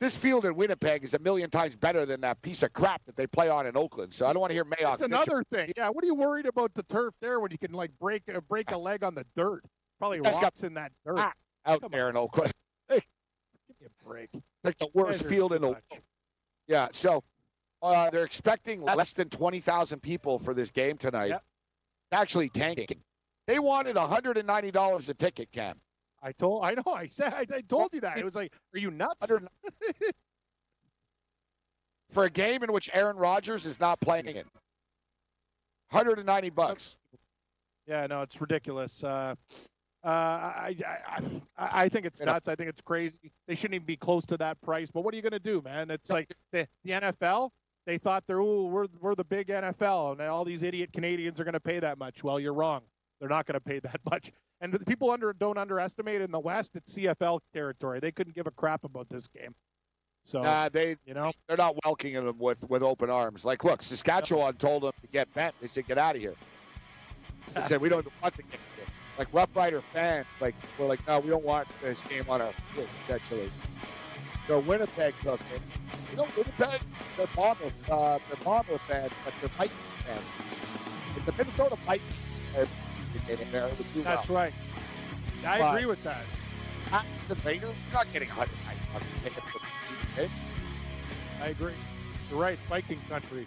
this field in Winnipeg is a million times better than that piece of crap that they play on in Oakland, so I don't want to hear Mayock. That's another thing. Yeah, what are you worried about the turf there when you can, like, break a leg on the dirt? Probably rocks in that dirt. In Oakland. Hey. Give me a break. Like the worst field in the world. Yeah, so they're expecting less than 20,000 people for this game tonight. Yep. Actually tanking. They wanted $190 a ticket, Cam. I told you that. It was like, are you nuts? For a game in which Aaron Rodgers is not playing it. $190. Yeah, no, it's ridiculous. I think it's nuts. I think it's crazy. They shouldn't even be close to that price. But what are you going to do, man? It's like the NFL. They thought we're the big NFL, and all these idiot Canadians are going to pay that much. Well, you're wrong. They're not going to pay that much. And the people don't underestimate in the West. It's CFL territory. They couldn't give a crap about this game. So they're not welcoming them with open arms. Like, look, Saskatchewan told them to get bent. They said, get out of here. They said, we don't want to get bent. Like Rough Rider fans, like we're like, no, we don't want this game on our field, essentially. So Winnipeg took it. You know, Winnipeg, they're Bomber fans, but they're Vikings fans. If the Minnesota Vikings are in there, it would do well. That's right. I agree with that. The Raiders, you're not getting 100 tickets for the season. I agree. You're right, Viking country.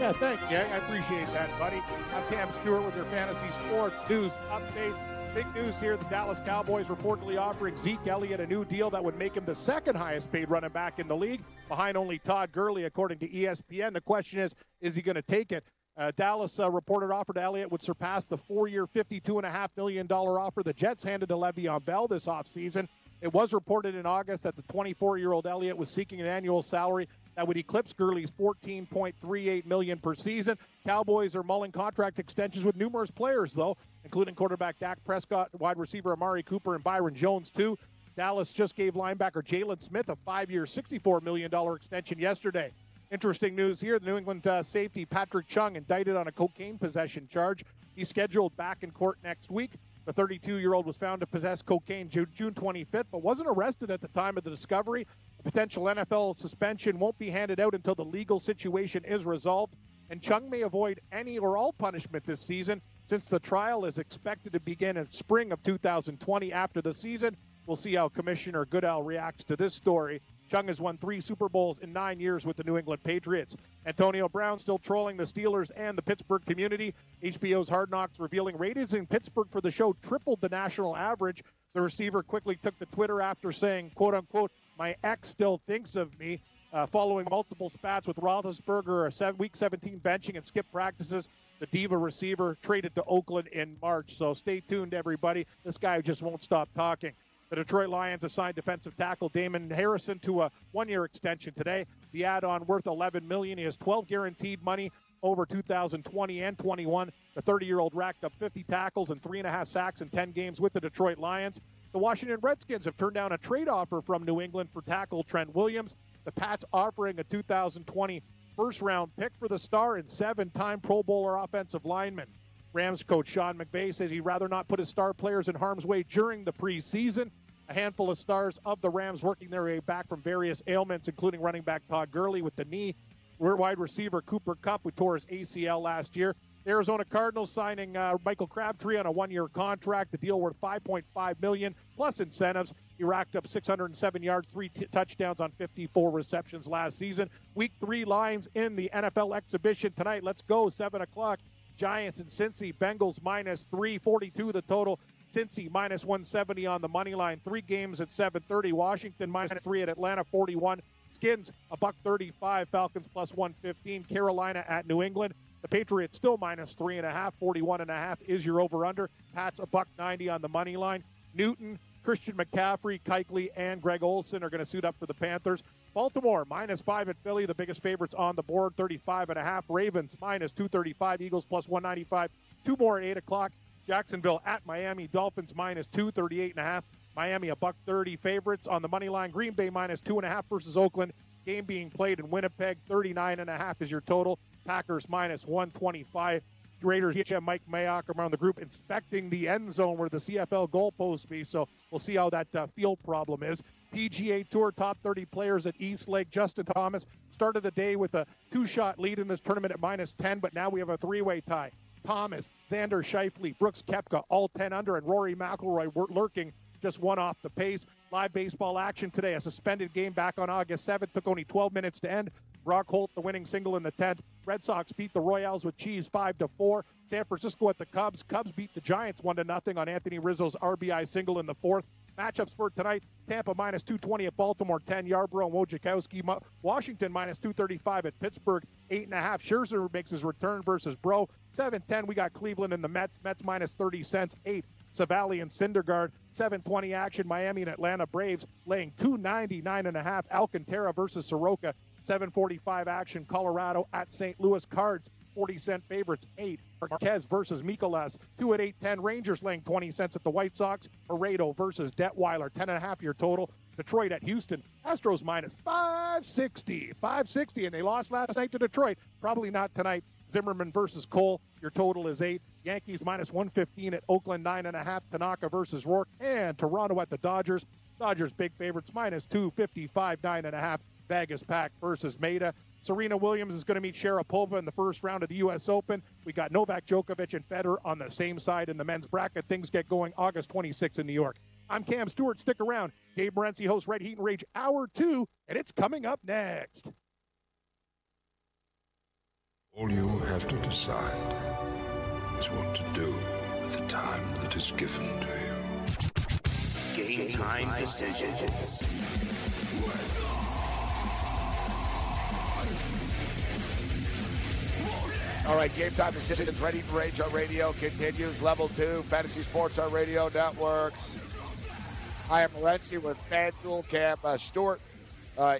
Yeah, thanks, Gary. I appreciate that, buddy. I'm Cam Stewart with your Fantasy Sports News Update. Big news here, the Dallas Cowboys reportedly offering Zeke Elliott a new deal that would make him the second highest paid running back in the league, behind only Todd Gurley, according to ESPN. The question is he going to take it? Dallas reported offer to Elliott would surpass the four-year, $52.5 million offer the Jets handed to Le'Veon Bell this offseason. It was reported in August that the 24-year-old Elliott was seeking an annual salary that would eclipse Gurley's $14.38 million per season. Cowboys are mulling contract extensions with numerous players, though, including quarterback Dak Prescott, wide receiver Amari Cooper, and Byron Jones, too. Dallas just gave linebacker Jaylon Smith a five-year, $64 million extension yesterday. Interesting news here. The New England safety Patrick Chung indicted on a cocaine possession charge. He's scheduled back in court next week. The 32-year-old was found to possess cocaine June 25th, but wasn't arrested at the time of the discovery. A potential NFL suspension won't be handed out until the legal situation is resolved, and Chung may avoid any or all punishment this season since the trial is expected to begin in spring of 2020. After the season, we'll see how Commissioner Goodell reacts to this story. Chung has won three Super Bowls in 9 years with the New England Patriots. Antonio Brown still trolling the Steelers and the Pittsburgh community. HBO's Hard Knocks revealing ratings in Pittsburgh for the show tripled the national average. The receiver quickly took to Twitter after saying, quote, unquote, "My ex still thinks of me," following multiple spats with Roethlisberger, a Week 17 benching and skip practices. The diva receiver traded to Oakland in March. So stay tuned, everybody. This guy just won't stop talking. The Detroit Lions assigned defensive tackle Damon Harrison to a one-year extension today. The add-on worth $11 million. He has 12 guaranteed money over 2020 and 21. The 30-year-old racked up 50 tackles and 3.5 sacks in 10 games with the Detroit Lions. The Washington Redskins have turned down a trade offer from New England for tackle Trent Williams. The Pats offering a 2020 first-round pick for the star and seven-time Pro Bowler offensive lineman. Rams coach Sean McVay says he'd rather not put his star players in harm's way during the preseason. A handful of stars of the Rams working their way back from various ailments, including running back Todd Gurley with the knee, wide receiver Cooper Kupp, who tore his ACL last year. The Arizona Cardinals signing Michael Crabtree on a one-year contract, the deal worth $5.5 million plus incentives. He racked up 607 yards, three touchdowns on 54 receptions last season. Week 3 Lions in the NFL exhibition tonight. Let's go, 7 o'clock. Giants and Cincy. Bengals minus 342 the total. Cincy minus 170 on the money line. Three games at 7:30. Washington minus 3 at Atlanta 41. Skins $1.35. Falcons plus 115. Carolina at New England. The Patriots still minus 3.5. 41.5 is your over/under. Pats $1.90 on the money line. Newton, Christian McCaffrey, Kuechly, and Greg Olsen are going to suit up for the Panthers. Baltimore, minus 5 at Philly, the biggest favorites on the board, 35.5. Ravens, minus 235. Eagles, plus 195. Two more at 8 o'clock. Jacksonville at Miami. Dolphins, minus 238.5. Miami, $1.30 favorites on the money line. Green Bay, minus 2.5 versus Oakland. Game being played in Winnipeg, 39.5 is your total. Packers, minus 125. Raiders, Mike Mayock around the group inspecting the end zone where the CFL goalposts be, so we'll see how that field problem is. PGA Tour top 30 players at East Lake. Justin Thomas started the day with a two-shot lead in this tournament at minus 10, but now we have a three-way tie. Thomas, Xander Schauffele, Brooks Koepka, all 10 under, and Rory McIlroy lurking just one off the pace. Live baseball action today. A suspended game back on August 7th took only 12 minutes to end. Brock Holt, the winning single in the 10th. Red Sox beat the Royals with cheese 5-4. San Francisco at the Cubs. Cubs beat the Giants 1-0 on Anthony Rizzo's RBI single in the 4th. Matchups for tonight, Tampa minus 220 at Baltimore, 10 Yarbrough and Wojciechowski. Washington minus 235 at Pittsburgh, 8.5. Scherzer makes his return versus Bro. 7:10, we got Cleveland and the Mets. Mets minus 30 cents, 8. Savali and Syndergaard, 7:20 action. Miami and Atlanta Braves laying 299.5. Alcantara versus Soroka. 7:45 action, Colorado at St. Louis. Cards, 40-cent favorites, 8. Marquez versus Mikolas, 2 at 8:10. Rangers laying 20 cents at the White Sox. Aredo versus Detweiler, 10.5 your total. Detroit at Houston. Astros minus 560. 560, and they lost last night to Detroit. Probably not tonight. Zimmerman versus Cole. Your total is 8. Yankees minus 115 at Oakland, 9.5. Tanaka versus Rourke. And Toronto at the Dodgers. Dodgers big favorites, minus 255, 9.5. Vegas-Pac versus Maeda. Serena Williams is going to meet Sharapova in the first round of the U.S. Open. We got Novak Djokovic and Federer on the same side in the men's bracket. Things get going August 26th in New York. I'm Cam Stewart. Stick around. Gabe Morency hosts Red Heat and Rage Hour 2, and it's coming up next. All you have to decide is what to do with the time that is given to you. Game Time Decisions. All right, Game Time Decisions, Ready for Rage on Radio continues. Level 2, Fantasy Sports on Radio Networks. I am Morency with FanDuel, Cam Stewart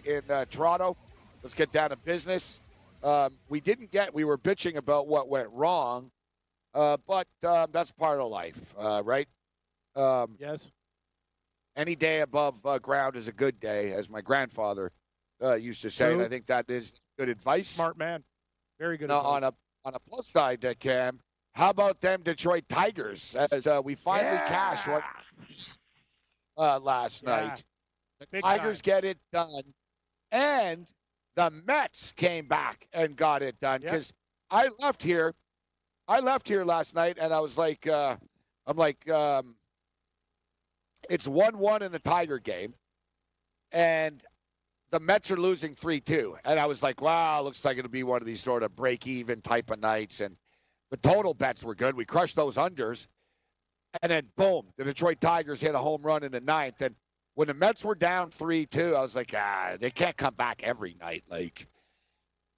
in Toronto. Let's get down to business. We were bitching about what went wrong, but that's part of life, right? Yes. Any day above ground is a good day, as my grandfather used to say, and I think that is good advice. Smart man. Very good advice. On a plus side, Cam, how about them Detroit Tigers? As we finally cashed one last night. The big Tigers get it done. And the Mets came back and got it done. Because I left here last night, and I was like, it's 1-1 in the Tiger game. And the Mets are losing 3-2. And I was like, wow, looks like it'll be one of these sort of break-even type of nights. And the total bets were good. We crushed those unders. And then, boom, the Detroit Tigers hit a home run in the ninth. And when the Mets were down 3-2, I was like, they can't come back every night. Like,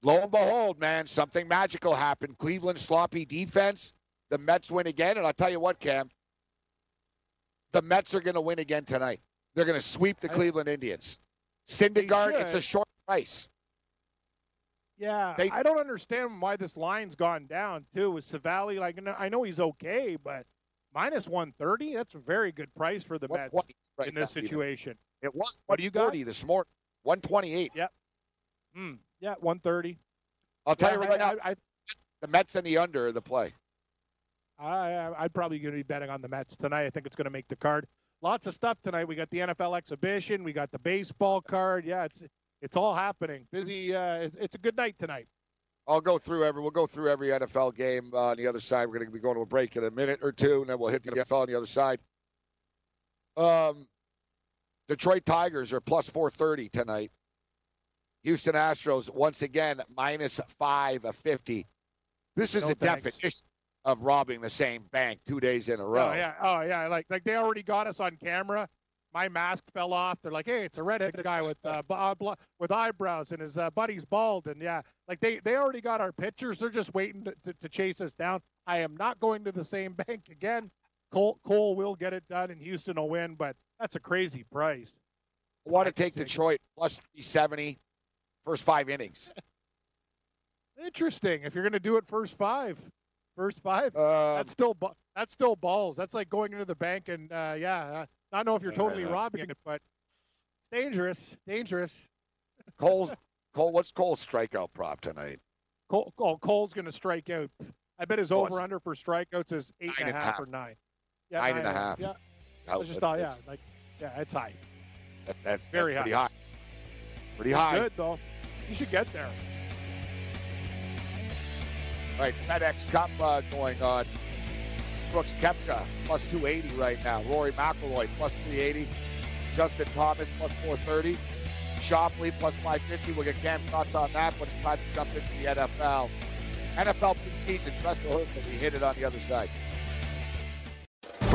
lo and behold, man, something magical happened. Cleveland's sloppy defense. The Mets win again. And I'll tell you what, Cam, the Mets are going to win again tonight. They're going to sweep the Cleveland Indians. Syndergaard, it's a short price. Yeah, I don't understand why this line's gone down, too, with Savali. Like, I know he's okay, but minus 130, that's a very good price for the Mets in this situation. It was 130 this morning, 128. Yep. Yeah, 130. I'll tell you right now, the Mets and the under are the play. I'd probably going to be betting on the Mets tonight. I think it's going to make the card. Lots of stuff tonight. We got the NFL exhibition. We got the baseball card. Yeah, it's all happening. Busy. It's a good night tonight. We'll go through every NFL game on the other side. We're going to be going to a break in a minute or two, and then we'll hit the NFL on the other side. Detroit Tigers are plus 430 tonight. Houston Astros, once again, minus 550. This is definition of robbing the same bank 2 days in a row. Oh yeah. Like they already got us on camera. My mask fell off. They're like, hey, it's a redheaded guy with eyebrows and his buddy's bald. And yeah, like they already got our pictures. They're just waiting to chase us down. I am not going to the same bank again. Cole will get it done, and Houston will win, but that's a crazy price. I want to take Detroit plus 370, first 5 innings. Interesting. If you're going to do it first five, that's still balls. That's like going into the bank and I don't know if you're totally robbing it, but it's dangerous. Cole, what's Cole's strikeout prop tonight? Cole's going to strike out. I bet his over/under for strikeouts is 8.5 or 9. Yeah, 9.5. Yeah, it's high. That's very high. Pretty high. Good though. You should get there. All right, FedEx Cup going on. Brooks Koepka, plus 280 right now. Rory McIlroy, plus 380. Justin Thomas, plus 430. Schauffele, plus 550. We'll get Cam's thoughts on that, but it's time to jump into the NFL. NFL preseason, trust the horse, and we hit it on the other side.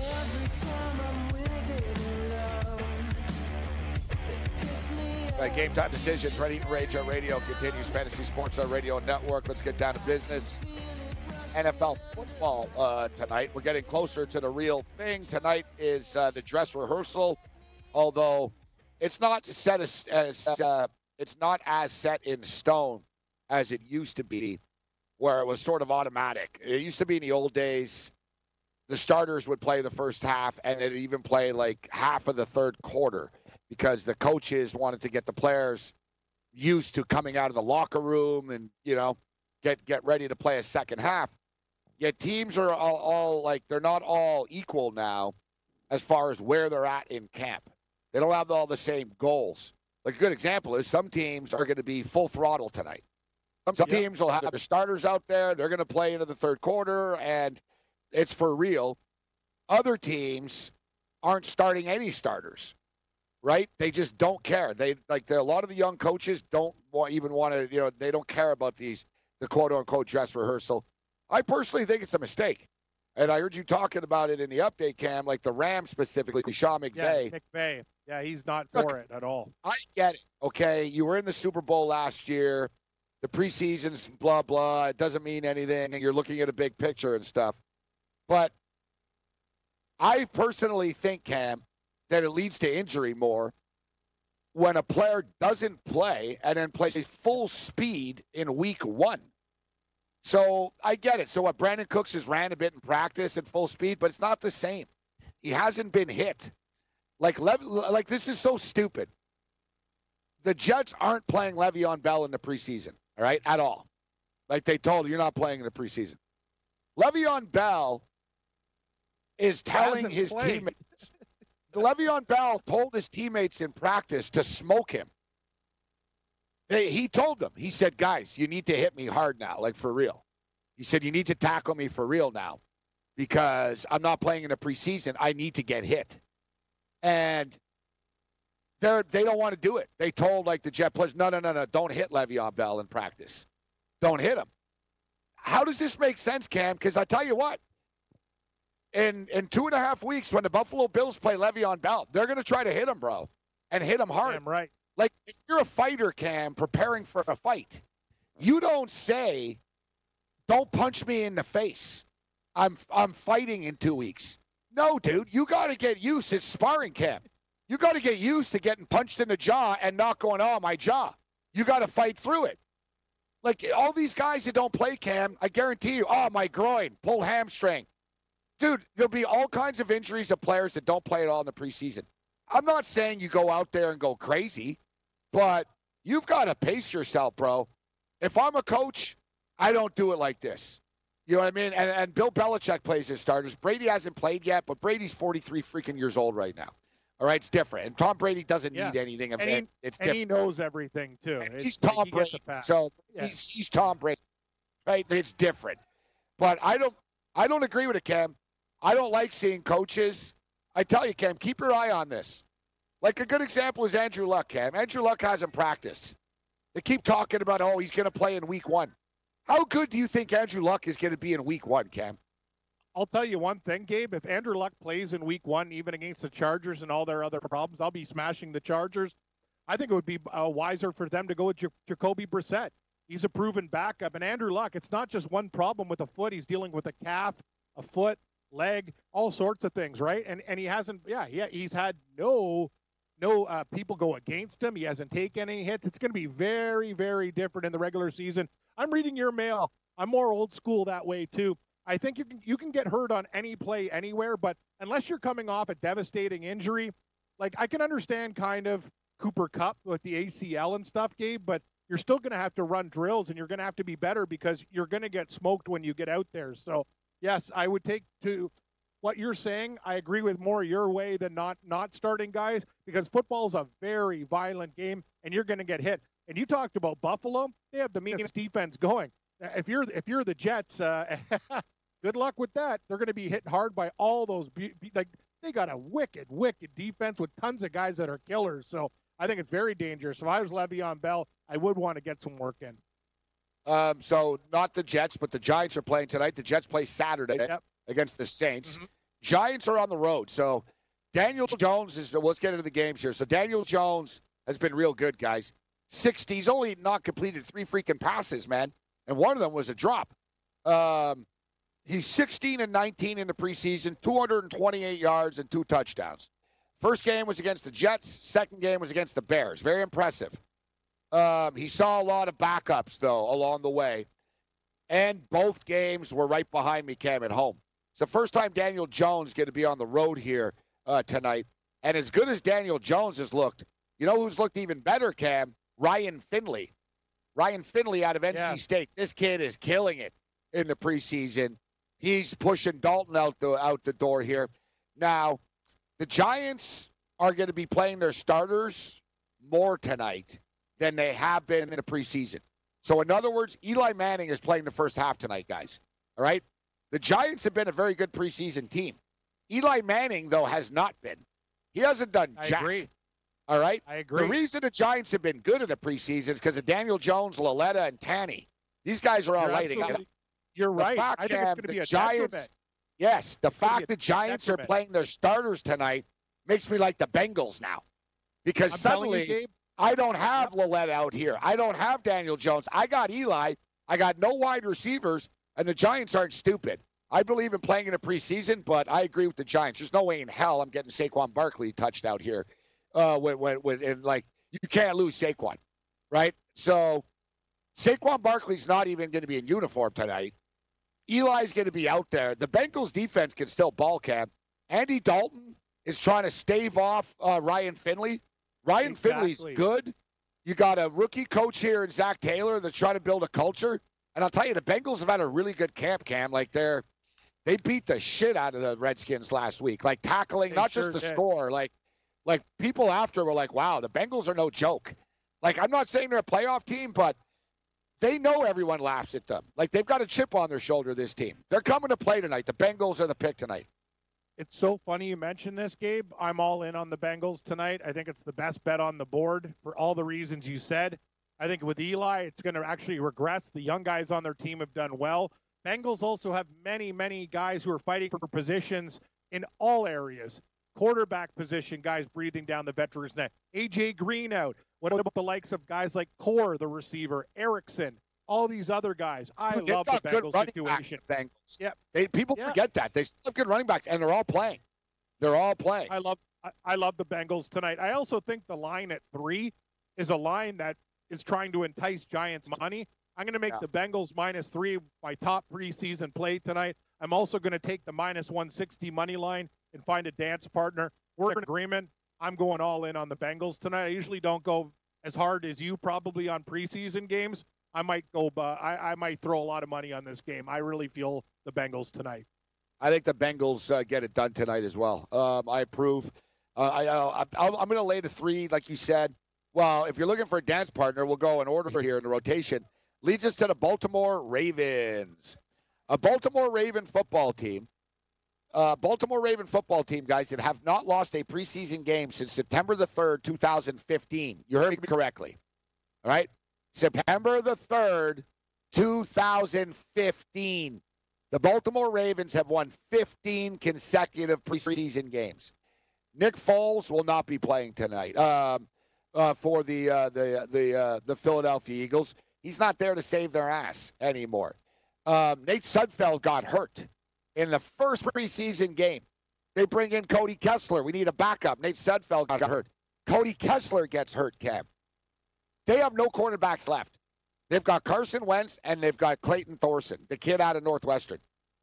Every time. Game Time Decisions, Red Heat and Rage, our radio continues. Fantasy Sports, our radio network. Let's get down to business. NFL football tonight. We're getting closer to the real thing. Tonight is the dress rehearsal, although it's not set as set in stone as it used to be, where it was sort of automatic. It used to be in the old days, the starters would play the first half, and they'd even play like half of the third quarter because the coaches wanted to get the players used to coming out of the locker room and, you know, get ready to play a second half. Yet teams are all like, they're not all equal now as far as where they're at in camp. They don't have all the same goals. Like a good example is some teams are going to be full throttle tonight. Some teams will have their starters out there. They're going to play into the third quarter, and it's for real. Other teams aren't starting any starters, right? They just don't care. They a lot of the young coaches don't even want to. You know, they don't care about the quote unquote dress rehearsal. I personally think it's a mistake, and I heard you talking about it in the update, Cam. Like the Rams specifically, Sean McVay. Yeah, McVay. Yeah, he's not for it at all. I get it. Okay, you were in the Super Bowl last year. The preseason's blah, blah. It doesn't mean anything, and you're looking at a big picture and stuff. But I personally think, Cam, that it leads to injury more when a player doesn't play and then plays full speed in week one. So I get it. So what, Brandon Cooks has ran a bit in practice at full speed, but it's not the same. He hasn't been hit. Like this is so stupid. The Jets aren't playing Le'Veon Bell in the preseason, all right, at all. Like they told you, you're not playing in the preseason. Le'Veon Bell is telling his teammates. Le'Veon Bell told his teammates in practice to smoke him. He told them. He said, guys, you need to hit me hard now, like for real. He said, you need to tackle me for real now because I'm not playing in the preseason. I need to get hit. And they don't want to do it. They told, the Jet players, no, don't hit Le'Veon Bell in practice. Don't hit him. How does this make sense, Cam? Because I tell you what, in 2.5 weeks when the Buffalo Bills play Le'Veon Bell, they're going to try to hit him, bro, and hit him hard. Damn right. Like, if you're a fighter, Cam, preparing for a fight, you don't say, don't punch me in the face. I'm fighting in 2 weeks. No, dude, you got to get used. It's sparring camp. You got to get used to getting punched in the jaw and not going, oh, my jaw. You got to fight through it. Like, all these guys that don't play, Cam, I guarantee you, oh, my groin, pull hamstring. Dude, there'll be all kinds of injuries of players that don't play at all in the preseason. I'm not saying you go out there and go crazy, but you've got to pace yourself, bro. If I'm a coach, I don't do it like this. You know what I mean? And Bill Belichick plays his starters. Brady hasn't played yet, but Brady's 43 freaking years old right now. All right, it's different. And Tom Brady doesn't need anything. And he knows everything, too. He's Tom Brady. So he's Tom Brady, right? It's different. But I don't agree with it, Cam. I don't like seeing coaches. I tell you, Cam, keep your eye on this. Like a good example is Andrew Luck, Cam. Andrew Luck hasn't practiced. They keep talking about, oh, he's going to play in week one. How good do you think Andrew Luck is going to be in week one, Cam? I'll tell you one thing, Gabe. If Andrew Luck plays in week one, even against the Chargers and all their other problems, I'll be smashing the Chargers. I think it would be wiser for them to go with Jacoby Brissett. He's a proven backup. And Andrew Luck, it's not just one problem with a foot. He's dealing with a calf, a foot, leg, all sorts of things, right? And he hasn't, he's had no people go against him. He hasn't taken any hits. It's going to be very, very different in the regular season. I'm reading your mail. I'm more old school that way, too. I think you can get hurt on any play anywhere, but unless you're coming off a devastating injury, like I can understand kind of Cooper Kupp with the ACL and stuff, Gabe, but you're still going to have to run drills and you're going to have to be better because you're going to get smoked when you get out there. So, yes, I would take to what you're saying. I agree with more your way than not starting guys because football is a very violent game and you're going to get hit. And you talked about Buffalo. They have the meanest defense going. If you're the Jets, good luck with that. They're going to be hit hard by all those. They got a wicked, wicked defense with tons of guys that are killers. So I think it's very dangerous. If I was Le'Veon Bell, I would want to get some work in. So not the Jets, but the Giants are playing tonight. The Jets play Saturday against the Saints. Mm-hmm. Giants are on the road. So Daniel Jones is – let's get into the games here. So Daniel Jones has been real good, guys. 60, he's only not completed 3 freaking passes, man. And one of them was a drop. He's 16-19 in the preseason, 228 yards and 2 touchdowns. First game was against the Jets. Second game was against the Bears. Very impressive. He saw a lot of backups, though, along the way. And both games were right behind me, Cam, at home. It's the first time Daniel Jones going to be on the road here tonight. And as good as Daniel Jones has looked, you know who's looked even better, Cam? Ryan Finley. Ryan Finley out of NC State. This kid is killing it in the preseason. He's pushing Dalton out the door here. Now, the Giants are going to be playing their starters more tonight than they have been in the preseason. So, in other words, Eli Manning is playing the first half tonight, guys. All right? The Giants have been a very good preseason team. Eli Manning, though, has not been. He hasn't done jack. I agree. All right? I agree. The reason the Giants have been good in the preseason is because of Daniel Jones, Laletta, and Tanny. These guys are all lighting it up. You're right. I think it's going to be a Giants bet. Yes, the fact the Giants are playing their starters tonight makes me like the Bengals now. Because suddenly, I don't have Lalette out here. I don't have Daniel Jones. I got Eli. I got no wide receivers, and the Giants aren't stupid. I believe in playing in the preseason, but I agree with the Giants. There's no way in hell I'm getting Saquon Barkley touched out here. You can't lose Saquon, right? So Saquon Barkley's not even going to be in uniform tonight. Eli's going to be out there. The Bengals defense can still ball, Cam. Andy Dalton is trying to stave off Ryan Finley. Ryan Finley's good. You got a rookie coach here in Zach Taylor that's trying to build a culture. And I'll tell you, the Bengals have had a really good camp, Cam. Like, they beat the shit out of the Redskins last week. Like, tackling, not just the score. Like people after were like, wow, the Bengals are no joke. Like, I'm not saying they're a playoff team, but they know everyone laughs at them. Like, they've got a chip on their shoulder, this team. They're coming to play tonight. The Bengals are the pick tonight. It's so funny you mentioned this, Gabe. I'm all in on the Bengals tonight. I think it's the best bet on the board for all the reasons you said. I think with Eli, it's going to actually regress. The young guys on their team have done well. Bengals also have many, many guys who are fighting for positions in all areas. Quarterback position, guys breathing down the veteran's neck. A.J. Green out. What about the likes of guys like Core, the receiver, Erickson, all these other guys? They love the Bengals situation. Bengals. Yeah. People forget that. They still have good running backs, and they're all playing. I love the Bengals tonight. I also think the line at 3 is a line that is trying to entice Giants money. I'm going to make the Bengals -3 my top preseason play tonight. I'm also going to take the -160 money line and find a dance partner. We're in agreement. I'm going all in on the Bengals tonight. I usually don't go as hard as you probably on preseason games. I might go, but I might throw a lot of money on this game. I really feel the Bengals tonight. I think the Bengals get it done tonight as well. I approve. I'm going to lay the 3, like you said. Well, if you're looking for a dance partner, we'll go in order here in the rotation. Leads us to the Baltimore Ravens. A Baltimore Raven football team. Guys, that have not lost a preseason game since September the 3rd, 2015. You heard me correctly. All right? September the 3rd, 2015. The Baltimore Ravens have won 15 consecutive preseason games. Nick Foles will not be playing tonight for the Philadelphia Eagles. He's not there to save their ass anymore. Nate Sudfeld got hurt in the first preseason game. They bring in Cody Kessler. We need a backup. Nate Sudfeld got hurt. Cody Kessler gets hurt, Cam. They have no cornerbacks left. They've got Carson Wentz, and they've got Clayton Thorson, the kid out of Northwestern.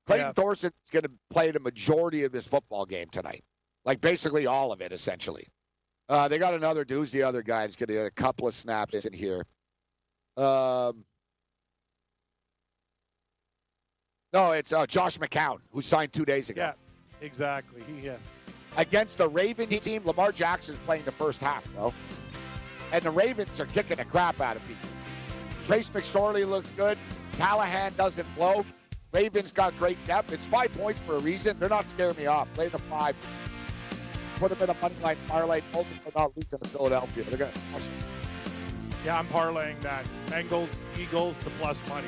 Thorson is going to play the majority of this football game tonight, like basically all of it, essentially. They got another dude, who's the other guy, who's going to get a couple of snaps in here. It's Josh McCown, who signed 2 days ago. Yeah, exactly. Against the Raven team, Lamar Jackson's playing the first half, bro. And the Ravens are kicking the crap out of people. Trace McSorley looks good. Callahan doesn't blow. Ravens got great depth. It's 5 points for a reason. They're not scaring me off. Lay the 5. Put them in a money line parlay. Both of them are not losing to Philadelphia. They're going to crush them. Yeah, I'm parlaying that. Bengals, Eagles, the +money.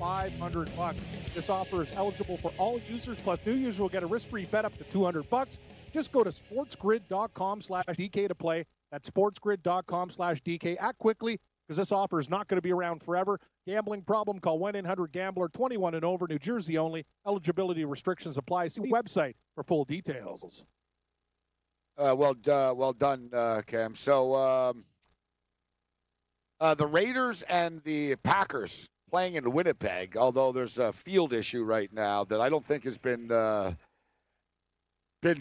$500. This offer is eligible for all users, plus new users will get a risk-free bet up to $200. Just go to sportsgrid.com/DK to play. That's sportsgrid.com/DK. Act quickly, because this offer is not going to be around forever. Gambling problem? Call 1-800-GAMBLER. 21 and over. New Jersey only. Eligibility restrictions apply. See website for full details. Well done, Cam. So the Raiders and the Packers playing in Winnipeg, although there's a field issue right now that I don't think has been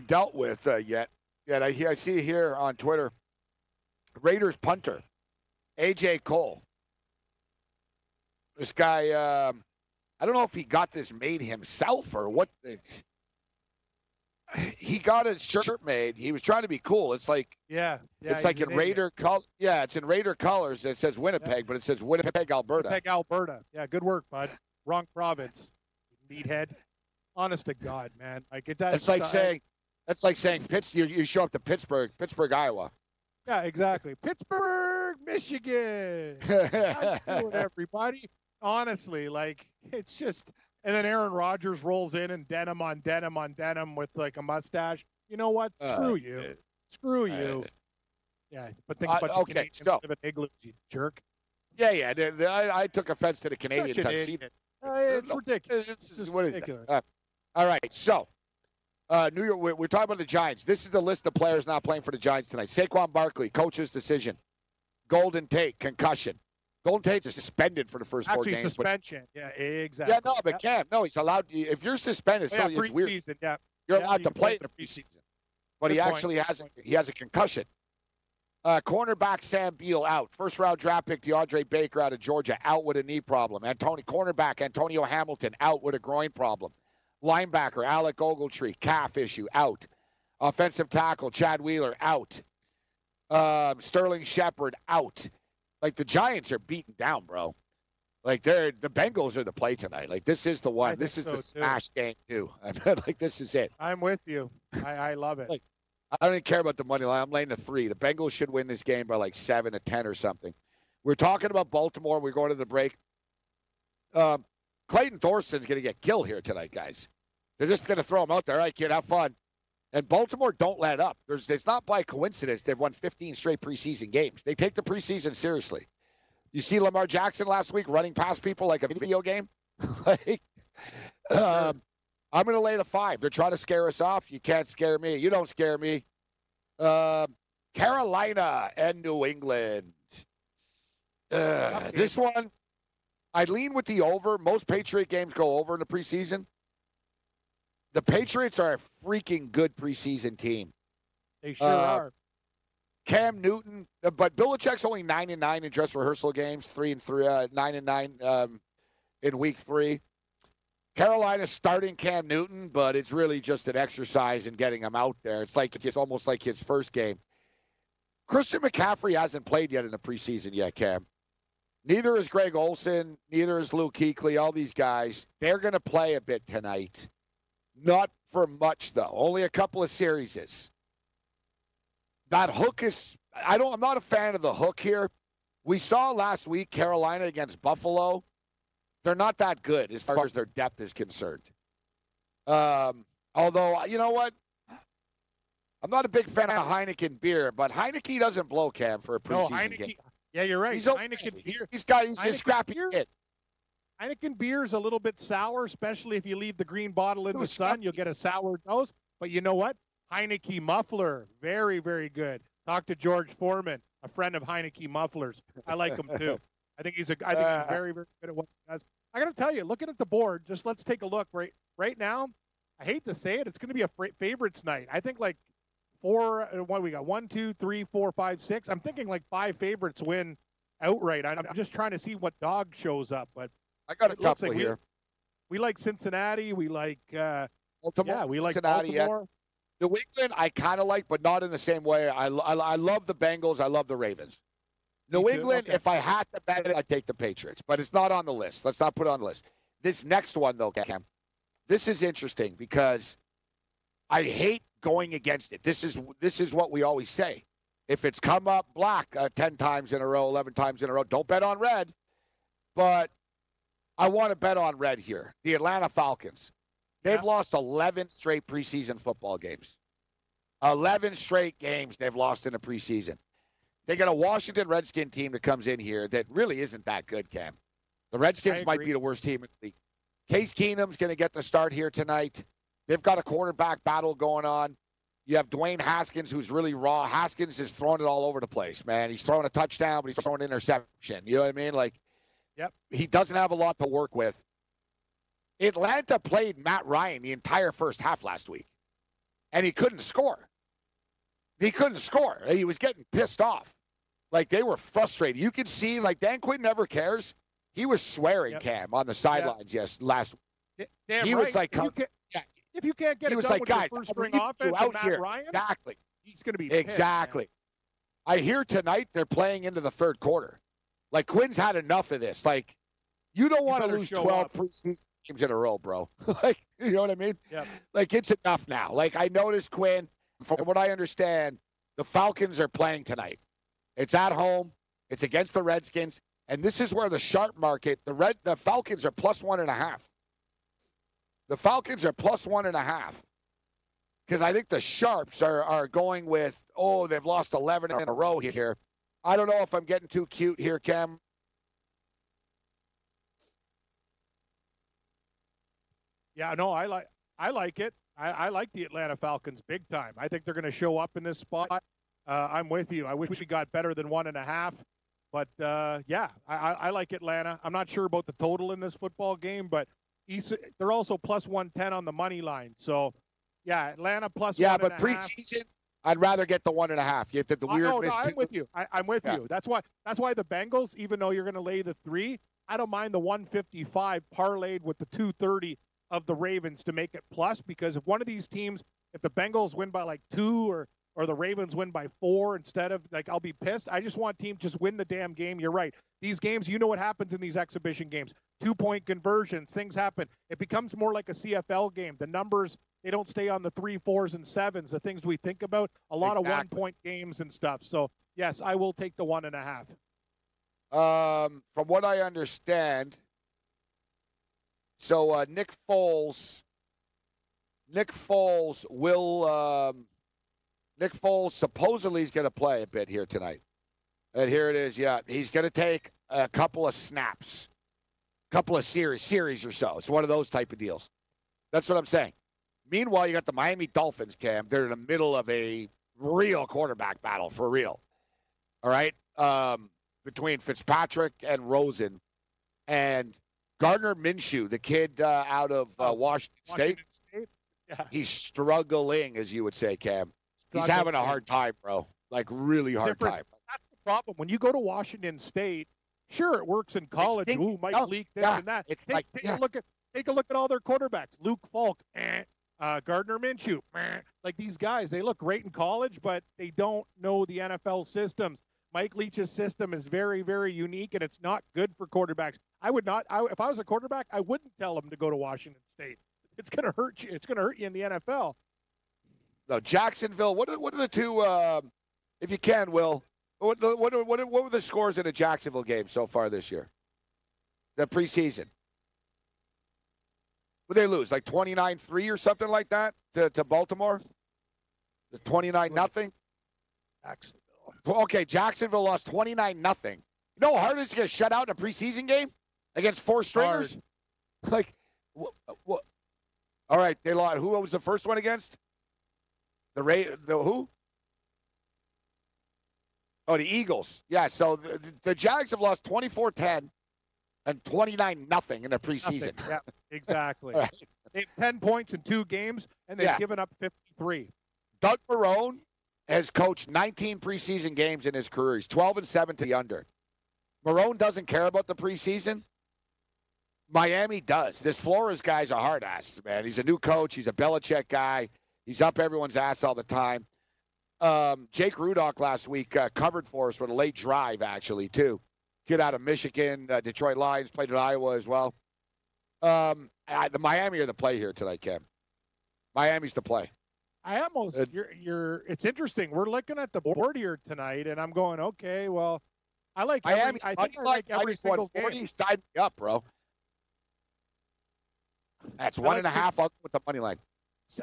dealt with yet. Yet I see here on Twitter, Raiders punter, A.J. Cole. This guy, I don't know if he got this made himself or what. He got his shirt made. He was trying to be cool. It's like it's like in Raider color. Yeah, it's in Raider colors. It says Winnipeg, but it says Winnipeg, Alberta. Winnipeg, Alberta. Yeah, good work, bud. Wrong province, meathead. Honest to God, man. Like it does. It's like saying, that's like saying you show up to Pittsburgh, Iowa. Yeah, exactly. Pittsburgh, Michigan. How you doing, everybody? Honestly, like it's just. And then Aaron Rodgers rolls in and denim on denim on denim with like a mustache. You know what? Screw you. Screw you. Yeah, but think about the Canadian of an igloo, you jerk. Yeah. I took offense to the Canadian tuxedo. It's ridiculous. It's ridiculous. All right, so New York. We're talking about the Giants. This is the list of players not playing for the Giants tonight. Saquon Barkley, coach's decision. Golden Tate, concussion. Golden Tate is suspended for the first four games. Actually, suspension. Yeah, exactly. Yeah, no, but Cam, no, he's allowed. If you're suspended, it's weird. Preseason, yeah. You're allowed to play in the preseason. But he actually has a concussion. Cornerback Sam Beal out. First-round draft pick DeAndre Baker out of Georgia, out with a knee problem. Cornerback Antonio Hamilton, out with a groin problem. Linebacker Alec Ogletree, calf issue, out. Offensive tackle Chad Wheeler, out. Sterling Shepard, out. Like, the Giants are beaten down, bro. Like, the Bengals are the play tonight. Like, this is the one. This is the smash game, too. Like, this is it. I'm with you. I love it. Like, I don't even care about the money line. I'm laying 3. The Bengals should win this game by, 7 to 10 or something. We're talking about Baltimore. We're going to the break. Clayton Thorson's going to get killed here tonight, guys. They're just going to throw him out there. All right, kid, have fun. And Baltimore don't let up. It's not by coincidence they've won 15 straight preseason games. They take the preseason seriously. You see Lamar Jackson last week running past people like a video game? I'm going to lay 5. They're trying to scare us off. You can't scare me. You don't scare me. Carolina and New England. This one, I lean with the over. Most Patriot games go over in the preseason. The Patriots are a freaking good preseason team. They sure are. Cam Newton, but Belichick's only 9-9 in dress rehearsal games, 3-3, 9-9 in week 3. Carolina's starting Cam Newton, but it's really just an exercise in getting him out there. It's almost like his first game. Christian McCaffrey hasn't played yet in the preseason yet, Cam. Neither is Greg Olsen, neither is Luke Kuechly. All these guys, they're going to play a bit tonight. Not for much, though. Only a couple of series. That hook is – I'm not a fan of the hook here. We saw last week Carolina against Buffalo. They're not that good as far as their depth is concerned. Although, you know what? I'm not a big fan of Heineken beer, but Heineken doesn't blow, Cam, for a preseason game. Yeah, you're right. He's okay. Heineken beer. He's a scrappy kid. Heineken beer is a little bit sour, especially if you leave the green bottle in the sun. You'll get a sour nose. But you know what? Heineken muffler, very, very good. Talk to George Foreman, a friend of Heineken mufflers. I like him too. I think he's very, very good at what he does. I got to tell you, looking at the board, just let's take a look right now. I hate to say it, it's going to be a favorites night. I think like four. What we got? 1, 2, 3, 4, 5, 6. I'm thinking like 5 favorites win outright. I'm just trying to see what dog shows up, but I got a couple like here. We like Cincinnati. We like Baltimore. Yeah, we like Cincinnati, Baltimore. Yeah. New England, I kind of like, but not in the same way. I love the Bengals. I love the Ravens. New England, okay. If I had to bet it, I'd take the Patriots, but it's not on the list. Let's not put it on the list. This next one, though, Cam, this is interesting because I hate going against it. This is what we always say. If it's come up black 10 times in a row, 11 times in a row, don't bet on red. But I want to bet on red here. The Atlanta Falcons. They've lost 11 straight preseason football games. 11 straight games they've lost in the preseason. They got a Washington Redskins team that comes in here that really isn't that good, Cam. The Redskins might be the worst team in the league. Case Keenum's going to get the start here tonight. They've got a quarterback battle going on. You have Dwayne Haskins, who's really raw. Haskins is throwing it all over the place, man. He's throwing a touchdown, but he's throwing an interception. You know what I mean? Like, yep. He doesn't have a lot to work with. Atlanta played Matt Ryan the entire first half last week, and he couldn't score. He was getting pissed off. Like, they were frustrated. You could see, like, Dan Quinn never cares. He was swearing, Cam, on the sidelines last week. Damn he right. was like, if you can't get it done like, with your first-string offense out Matt here. Ryan, exactly. He's going to be pissed, man. I hear tonight they're playing into the third quarter. Like, Quinn's had enough of this. Like, you don't want to lose 12 preseason games in a row, bro. Like, you know what I mean? Yep. Like, it's enough now. Like, I noticed Quinn. From what I understand, the Falcons are playing tonight. It's at home. It's against the Redskins. And this is where the sharp market, the Falcons are +1.5. The Falcons are +1.5. Because I think the sharps are going with, they've lost 11 in a row here. I don't know if I'm getting too cute here, Cam. Yeah, no, I like it. I like the Atlanta Falcons big time. I think they're going to show up in this spot. I'm with you. I wish we got better than 1.5. But, I like Atlanta. I'm not sure about the total in this football game, but they're also +110 on the money line. So, yeah, Atlanta +1.5. Yeah, but preseason, I'd rather get the 1.5. You get the weird I'm with you. I'm with you. That's why the Bengals, even though you're going to lay the 3, I don't mind the 155 parlayed with the 230 of the Ravens to make it plus, because if one of these teams, if the Bengals win by like 2 or the Ravens win by 4 instead of, like, I'll be pissed. I just want teams just win the damn game. You're right. These games, you know what happens in these exhibition games. 2-point conversions, things happen. It becomes more like a CFL game. The numbers, they don't stay on the 3, 4s, and 7s, the things we think about, a lot of 1-point games and stuff. So, yes, I will take the 1.5. From what I understand, so Nick Foles supposedly is going to play a bit here tonight. And here it is, he's going to take a couple of snaps, couple of series or so. It's one of those type of deals. That's what I'm saying. Meanwhile, you got the Miami Dolphins, Cam. They're in the middle of a real quarterback battle, for real. All right? Between Fitzpatrick and Rosen. And Gardner Minshew, the kid out of Washington State? Yeah. He's struggling, as you would say, Cam. He's having a hard time, bro. Like, really hard time. That's the problem. When you go to Washington State, sure, it works in college. Ooh, Mike Leake, this and that. Take a look at all their quarterbacks. Luke Falk, Gardner Minshew. Like, these guys, they look great in college, but they don't know the NFL systems. Mike Leach's system is very, very unique, and it's not good for quarterbacks. If I was a quarterback, I wouldn't tell him to go to Washington State. It's going to hurt you. It's going to hurt you in the NFL. No, Jacksonville. What are the two? If you can, Will. What were the scores in a Jacksonville game so far this year? The preseason. Would they lose like 29-3 or something like that to Baltimore? The 29-0. Jacksonville. Okay, Jacksonville lost 29-0. You know how hard it is to get shut out in a preseason game? against four stringers? Hard. Like, what? All right, they lost. Who was the first one against? The who? Oh, the Eagles. Yeah, so the Jags have lost 24-10 and 29-0 in the preseason. Nothing. Yeah, exactly. Right. They've 10 points in two games, and they've given up 53. Doug Marrone has coached 19 preseason games in his career. He's 12-7 to the under. Marrone doesn't care about the preseason. Miami does. This Flores guy's a hard ass, man. He's a new coach. He's a Belichick guy. He's up everyone's ass all the time. Jake Rudock last week covered for us with a late drive, actually, too. Kid out of Michigan, Detroit Lions, played at Iowa as well. The Miami are the play here tonight, Cam. Miami's the play. I almost it's interesting. We're looking at the board here tonight, and I'm going, okay, well, I like Miami. I think I like every single game. Side me up, bro. That's one and a half with the money line.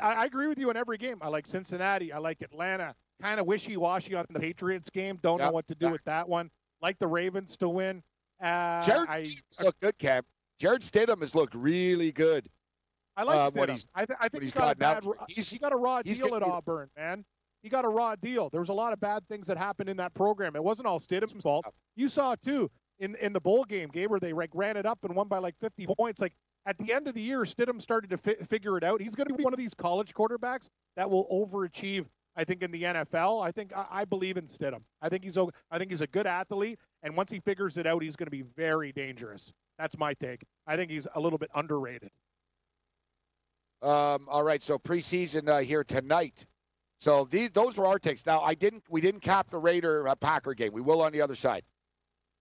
I agree with you on every game. I like Cincinnati. I like Atlanta. Kind of wishy-washy on the Patriots game. Don't know what to do with that one. Like the Ravens to win. Jared Stidham's looked good, Cam. Jared Stidham has looked really good. I like Stidham. I think he got a raw deal at Auburn, man. He got a raw deal. There was a lot of bad things that happened in that program. It wasn't all Stidham's fault. You saw it, too, in the bowl game, Gabe, where they ran it up and won by, 50 points. At the end of the year, Stidham started to figure it out. He's going to be one of these college quarterbacks that will overachieve, I think, in the NFL. I believe in Stidham. I think he's a good athlete, and once he figures it out, he's going to be very dangerous. That's my take. I think he's a little bit underrated. All right, so preseason here tonight. So those were our takes. Now, we didn't cap the Raider-Packer game. We will on the other side,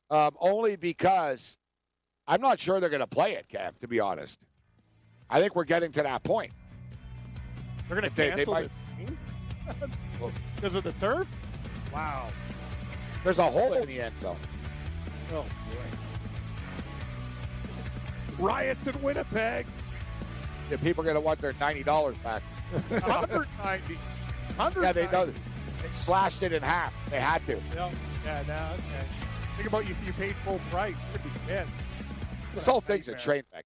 only because I'm not sure they're going to play it, Cam, to be honest. I think we're getting to that point. They're going to cancel this game? Because of the turf? Wow. There's a hole in the end zone. Oh, boy. Riots in Winnipeg. Yeah, people are going to want their $90 back. $190. Yeah, they slashed it in half. They had to. Yeah, no, okay. Think about if you paid full price. You'd be pissed. This whole thing's a train wreck.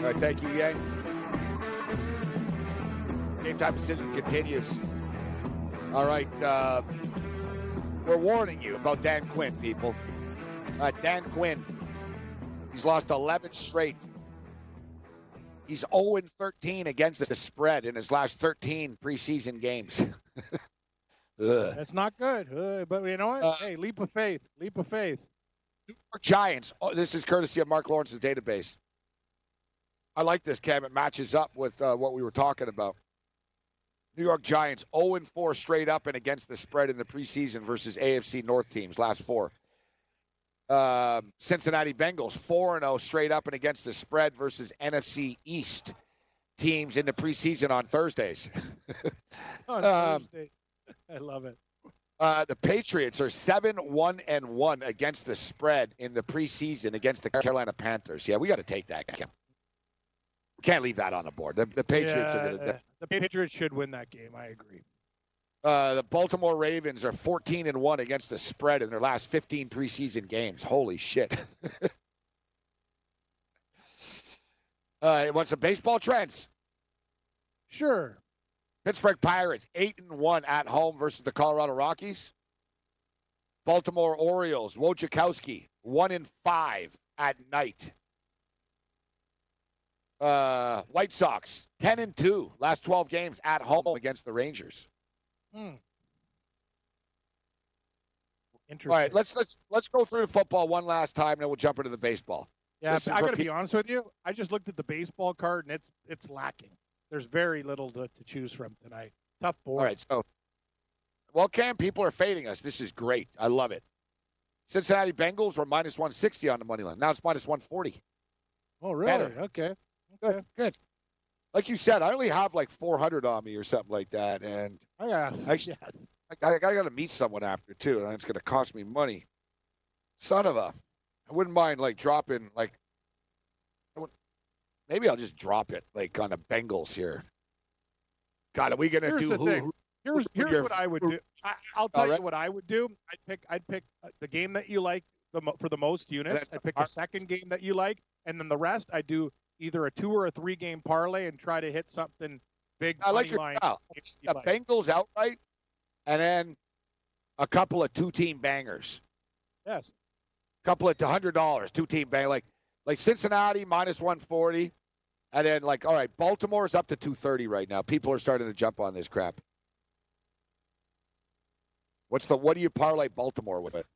All right, thank you, Yang. Game Time Decision continues. All right, we're warning you about Dan Quinn, people. Dan Quinn, he's lost 11 straight. He's 0-13 against the spread in his last 13 preseason games. That's not good, but you know what? Hey, leap of faith. New York Giants. Oh, this is courtesy of Mark Lawrence's database. I like this, Cam. It matches up with what we were talking about. New York Giants 0-4 straight up and against the spread in the preseason versus AFC North teams, last four. Cincinnati Bengals 4-0 straight up and against the spread versus NFC East teams in the preseason on Thursdays. Thursday. I love it. The Patriots are 7-1-1 against the spread in the preseason against the Carolina Panthers. Yeah, we got to take that, Cam. We can't leave that on the board. The Patriots are going to. The Patriots should win that game. I agree. The Baltimore Ravens are 14-1 against the spread in their last 15 preseason games. Holy shit! Want some baseball trends? Sure. Pittsburgh Pirates 8-1 at home versus the Colorado Rockies. Baltimore Orioles Wojciechowski 1-5 at night. White Sox 10-2 last 12 games at home against the Rangers. Interesting. All right, let's go through football one last time, and then we'll jump into the baseball. Yeah, I gotta be honest with you. I just looked at the baseball card, and it's lacking. There's very little to choose from tonight. Tough board. All right, so Well, Cam, people are fading us. This is great. I love it. Cincinnati Bengals were minus 160 on the money line. Now it's minus 140. Oh, really? Better. Okay. Good. Like you said, I only have like 400 on me or something like that. And I got to meet someone after, too, and it's going to cost me money. Son of a. I wouldn't mind, like, dropping, like, maybe I'll just drop it, like, on the Bengals here. God, are we going to do who? Here's what I would do. I'll tell you what I would do. I'd pick the game that you like for the most units. I'd pick the second game that you like, and then the rest I'd do either a 2 or a 3 game parlay and try to hit something big. I like your style. The Bengals outright, and then a couple of two-team bangers. Yes. A couple of $100 two-team bang like Cincinnati minus 140, and then like all right, Baltimore's up to 230 right now. People are starting to jump on this crap. What do you parlay Baltimore with?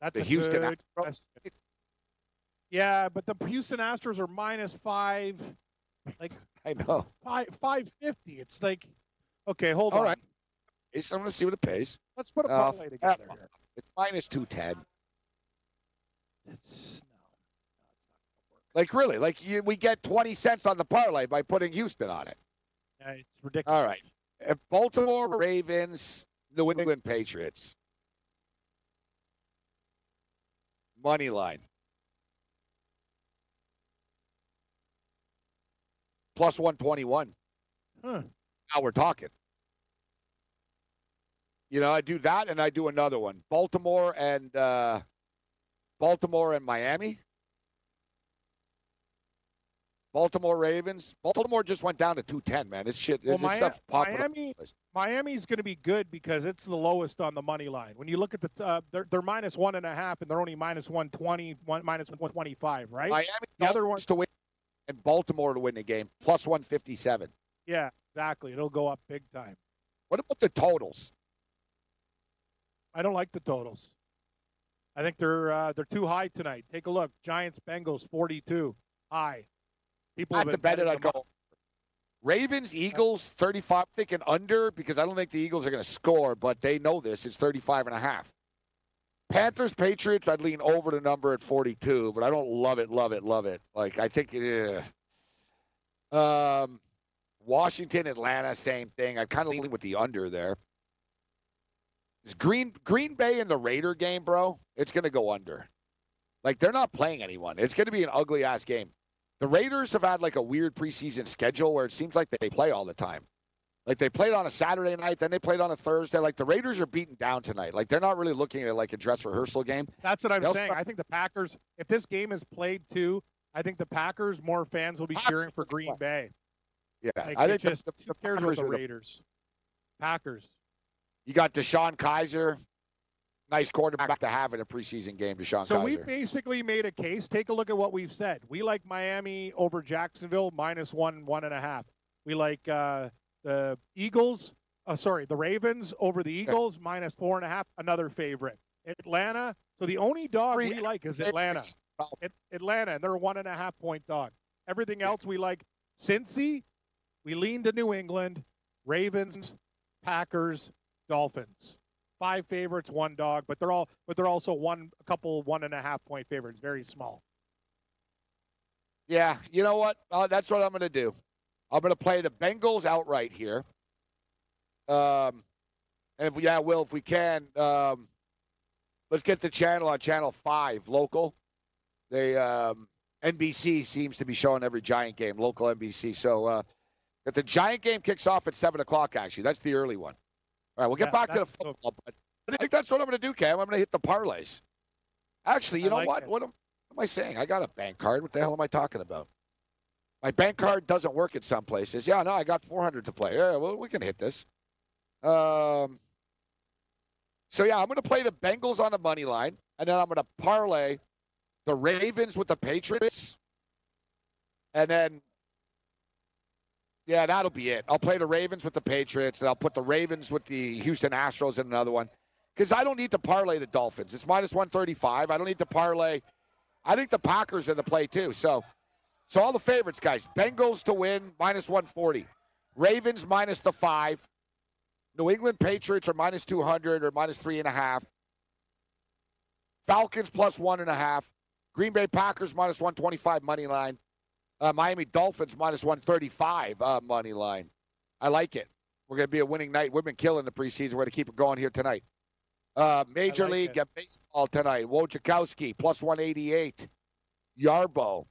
That's the Houston Astros. Yeah, but the Houston Astros are minus five. Like I know. 550. It's like, okay, hold on. All right. I'm gonna see what it pays. Let's put a parlay together here. It's minus 210. It's not work. Like really? Like we get 20 cents on the parlay by putting Houston on it. Yeah, it's ridiculous. All right. If Baltimore Ravens. New England Patriots. Money line. Plus 121. Huh. Now we're talking. You know, I do that and I do another one. Baltimore and Miami. Baltimore Ravens. Baltimore just went down to 210, man. This shit, this stuff's popping up. Miami's going to be good because it's the lowest on the money line. When you look at they're minus 1.5, and they're only minus 120, minus 125, right? Miami the other one to win, and Baltimore to win the game, plus 157. Yeah, exactly. It'll go up big time. What about the totals? I don't like the totals. I think they're too high tonight. Take a look. Giants, Bengals, 42, high. I have to bet it on goal. Ravens, Eagles, 35. I'm thinking under because I don't think the Eagles are going to score, but they know this. It's 35.5. Panthers, Patriots, I'd lean over the number at 42, but I don't love it. Like, I think Washington, Atlanta, same thing. I kind of lean with the under there. Is Green Bay in the Raider game, bro? It's going to go under. Like, they're not playing anyone. It's going to be an ugly-ass game. The Raiders have had like a weird preseason schedule where it seems like they play all the time. Like they played on a Saturday night, then they played on a Thursday. Like the Raiders are beaten down tonight. Like they're not really looking at like a dress rehearsal game. That's what I'm saying. I think the Packers, if this game is played too, I think the Packers, more fans will be cheering for Green Bay. Yeah. Like I think just the cares about the Raiders. Packers. You got Deshaun Kaiser. Nice quarterback to have in a preseason game, Deshaun Kaiser. So we basically made a case. Take a look at what we've said. We like Miami over Jacksonville, minus 1.5. We like the Ravens over the Eagles, minus 4.5, another favorite. Atlanta. So the only dog we like is Atlanta. Atlanta, and they're a 1.5 point dog. Everything else we like. Cincy, we lean to New England, Ravens, Packers, Dolphins. 5 favorites, 1 dog, but they're also a couple 1.5 point favorites, very small. Yeah, you know what? That's what I'm going to do. I'm going to play the Bengals outright here. If we can, let's get the channel on Channel 5 local. They NBC seems to be showing every Giant game, local NBC. So if the Giant game kicks off at 7:00, actually, that's the early one. All right, we'll get back to the football, but I think that's what I'm going to do, Cam. I'm going to hit the parlays. Actually, you know what? What am I saying? I got a bank card. What the hell am I talking about? My bank card doesn't work at some places. Yeah, no, I got 400 to play. Yeah, well, we can hit this. So, yeah, I'm going to play the Bengals on the money line, and then I'm going to parlay the Ravens with the Patriots, and then – yeah, that'll be it. I'll play the Ravens with the Patriots, and I'll put the Ravens with the Houston Astros in another one because I don't need to parlay the Dolphins. It's minus 135. I don't need to parlay. I think the Packers are the play, too. So all the favorites, guys. Bengals to win, minus 140. Ravens minus the 5. New England Patriots are minus 200 or minus 3.5. Falcons plus 1.5. Green Bay Packers minus 125 money line. Miami Dolphins minus 135 money line. I like it. We're going to be a winning night. We've been killing the preseason. We're going to keep it going here tonight. Major League Baseball tonight. Wojciechowski plus 188. Yarbo.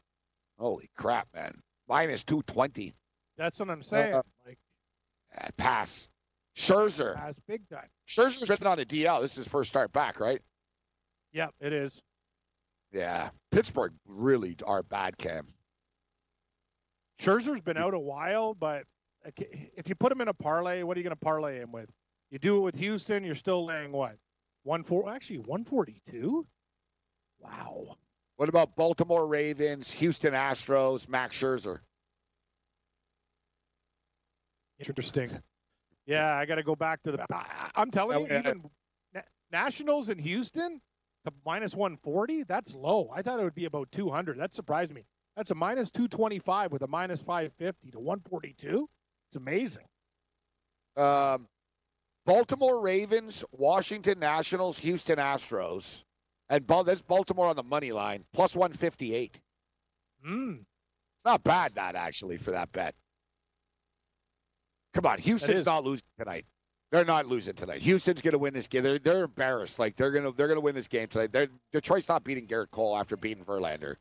Holy crap, man. Minus 220. That's what I'm saying. Pass. Scherzer. Pass big time. Scherzer's been on a DL. This is his first start back, right? Yeah, it is. Yeah. Pittsburgh really are bad, Cam. Scherzer's been out a while, but if you put him in a parlay, what are you going to parlay him with? You do it with Houston, you're still laying what? 142? Wow. What about Baltimore Ravens, Houston Astros, Max Scherzer? Interesting. Yeah, I got to go back to the – I'm telling you, even Nationals in Houston, the minus 140, that's low. I thought it would be about 200. That surprised me. That's a minus 225 with a minus 550 to 142. It's amazing. Baltimore Ravens, Washington Nationals, Houston Astros, and that's Baltimore on the money line, plus 158. It's not bad, that, actually, for that bet. Come on, Houston's not losing tonight. They're not losing tonight. Houston's going to win this game. They're embarrassed. Like, they're going to win this game tonight. Detroit's not beating Garrett Cole after beating Verlander.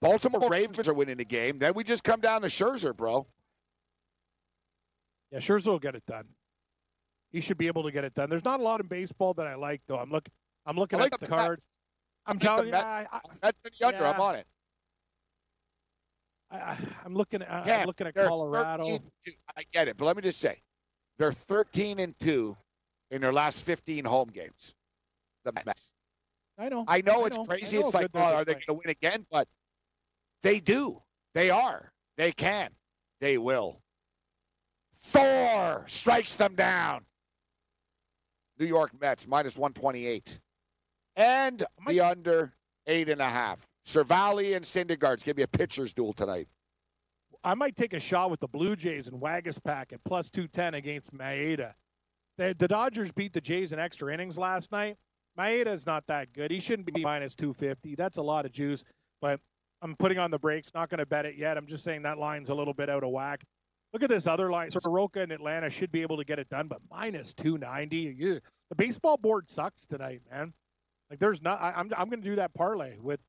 Baltimore Ravens are winning the game. Then we just come down to Scherzer, bro. Yeah, Scherzer will get it done. He should be able to get it done. There's not a lot in baseball that I like, though. I'm looking at the card. I'm telling you, I'm on it. I'm looking. I'm looking at Colorado. I get it, but let me just say, they're 13-2 in their last 15 home games. The Mets. I know it's crazy. It's like, are they going to win again? But they do. They are. They can. They will. Thor strikes them down. New York Mets minus 128, and the under 8.5. Cervalli and Syndergaard's going to be a pitcher's duel tonight. I might take a shot with the Blue Jays and Waguespack at plus 210 against Maeda. The Dodgers beat the Jays in extra innings last night. Maeda's not that good. He shouldn't be minus 250. That's a lot of juice, but I'm putting on the brakes. Not going to bet it yet. I'm just saying that line's a little bit out of whack. Look at this other line. Soroka and Atlanta should be able to get it done, but minus 290. Yeah. The baseball board sucks tonight, man. Like, there's not. I'm going to do that parlay with.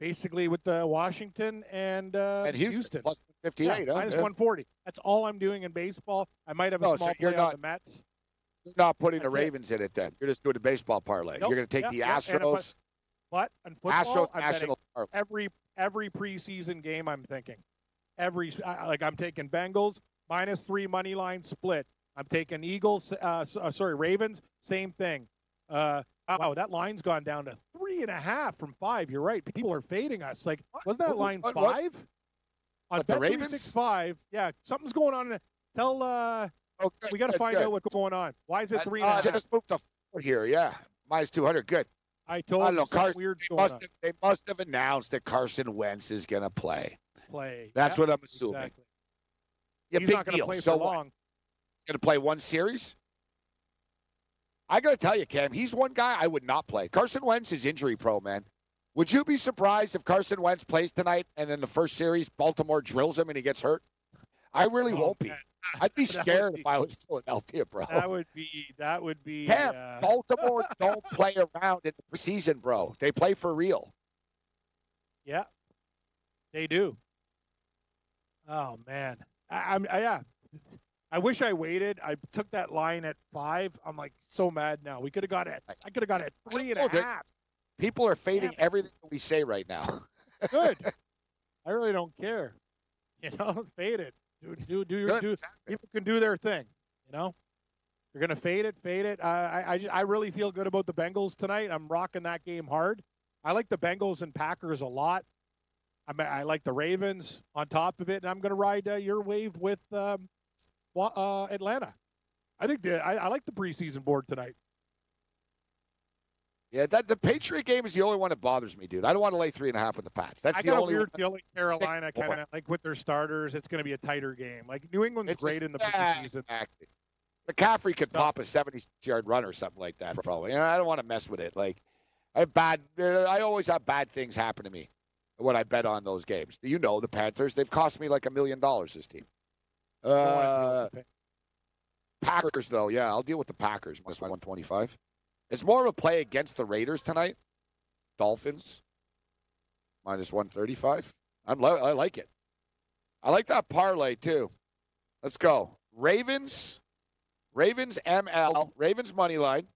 Basically with the Washington and Houston. Plus 58. Yeah, minus 140. That's all I'm doing in baseball. I might have a small play on the Mets. You're not putting the Ravens in it then. You're just doing a baseball parlay. Nope. You're going to take the Astros. But in football, Astros National parlay. Every preseason game I'm thinking. I'm taking Bengals, minus 3 money line split. I'm taking Eagles, Ravens, same thing. Wow, that line's gone down to 3.5 from 5. You're right. People are fading us. Like, wasn't that line 5? On Bet365, yeah, something's going on. We got to find out what's going on. Why is it 3.5? I just moved to 4 here, yeah. Minus 200, good. I told you, Carson, weird's going on. They must have announced that Carson Wentz is going to play. That's what I'm assuming. Exactly. Yeah, he's not going to play for long. He's going to play one series? I got to tell you, Cam, he's one guy I would not play. Carson Wentz is injury prone, man. Would you be surprised if Carson Wentz plays tonight and in the first series, Baltimore drills him and he gets hurt? I really won't be. I'd be scared if I was Philadelphia, bro. That would be. Cam, Baltimore don't play around in the preseason, bro. They play for real. Yeah, they do. Oh, man. I wish I waited. I took that line at 5. I'm like so mad now. We could have got it. I could have got it 3.5. People are fading everything that we say right now. Good. I really don't care. You know, fade it. Do people can do their thing. You know, you're gonna fade it. I really feel good about the Bengals tonight. I'm rocking that game hard. I like the Bengals and Packers a lot. I like the Ravens on top of it, and I'm gonna ride your wave with. Atlanta. I like the preseason board tonight. Yeah, that the Patriot game is the only one that bothers me, dude. I don't want to lay 3.5 with the Pats. That's I the got only a weird one. Feeling Carolina kind of like with their starters, it's going to be a tighter game. Like New England's it's great in the preseason. Exactly. McCaffrey could pop a 76-yard run or something like that, probably. And I don't want to mess with it. Like, I always have bad things happen to me when I bet on those games. You know, the Panthers, they've cost me like $1 million. This team. Packers though, yeah, I'll deal with the Packers -125. It's more of a play against the Raiders tonight. Dolphins, -135. I like it. I like that parlay, too. Let's go. Ravens ML, Ravens money line.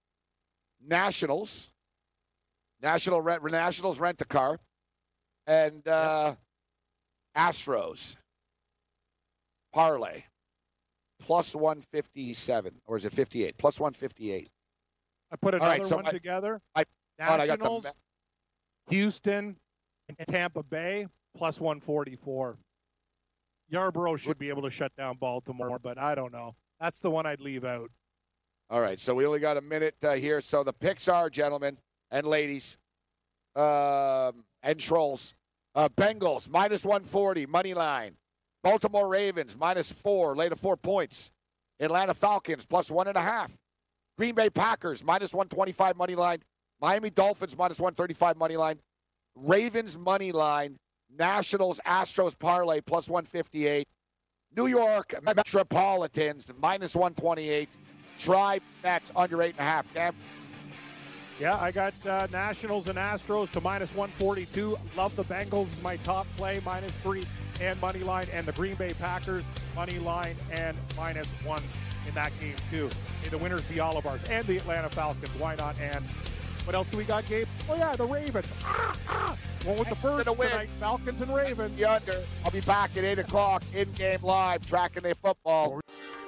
Nationals rent a car. And Astros. Parlay. +157. Or is it 58? +158. I put another one together. Nationals, Houston, and Tampa Bay, +144. Yarbrough should be able to shut down Baltimore, but I don't know. That's the one I'd leave out. All right, so we only got a minute here. So the picks are, gentlemen and ladies and trolls, Bengals, -140, money line. Baltimore Ravens, -4, lay to 4 points. Atlanta Falcons, +1.5. Green Bay Packers, -125 money line. Miami Dolphins, -135 money line. Ravens money line. Nationals, Astros parlay, +158. New York Metropolitans, -128. Tribe Nets under 8.5. Cam? Yeah, I got Nationals and Astros to -142. Love the Bengals as my top play, -3 and money line. And the Green Bay Packers, money line and -1. In that game, too. May the winners be all of ours. And the Atlanta Falcons. Why not? And what else do we got, Gabe? Oh, yeah, the Ravens. One with the Birds tonight. Falcons and Ravens. The under. I'll be back at 8 o'clock in-game live tracking their football.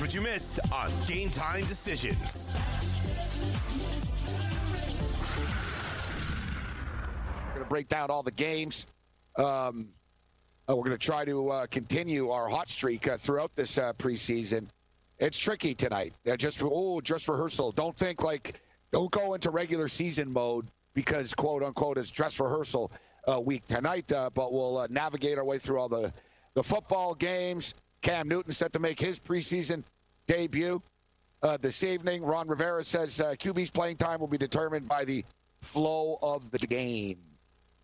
What you missed on Game Time Decisions. We're going to break down all the games. We're going to try to continue our hot streak throughout this preseason. It's tricky tonight. Just rehearsal. Don't go into regular season mode because, quote unquote, it's dress rehearsal week tonight. But we'll navigate our way through all the football games. Cam Newton set to make his preseason debut this evening. Ron Rivera says QB's playing time will be determined by the flow of the game.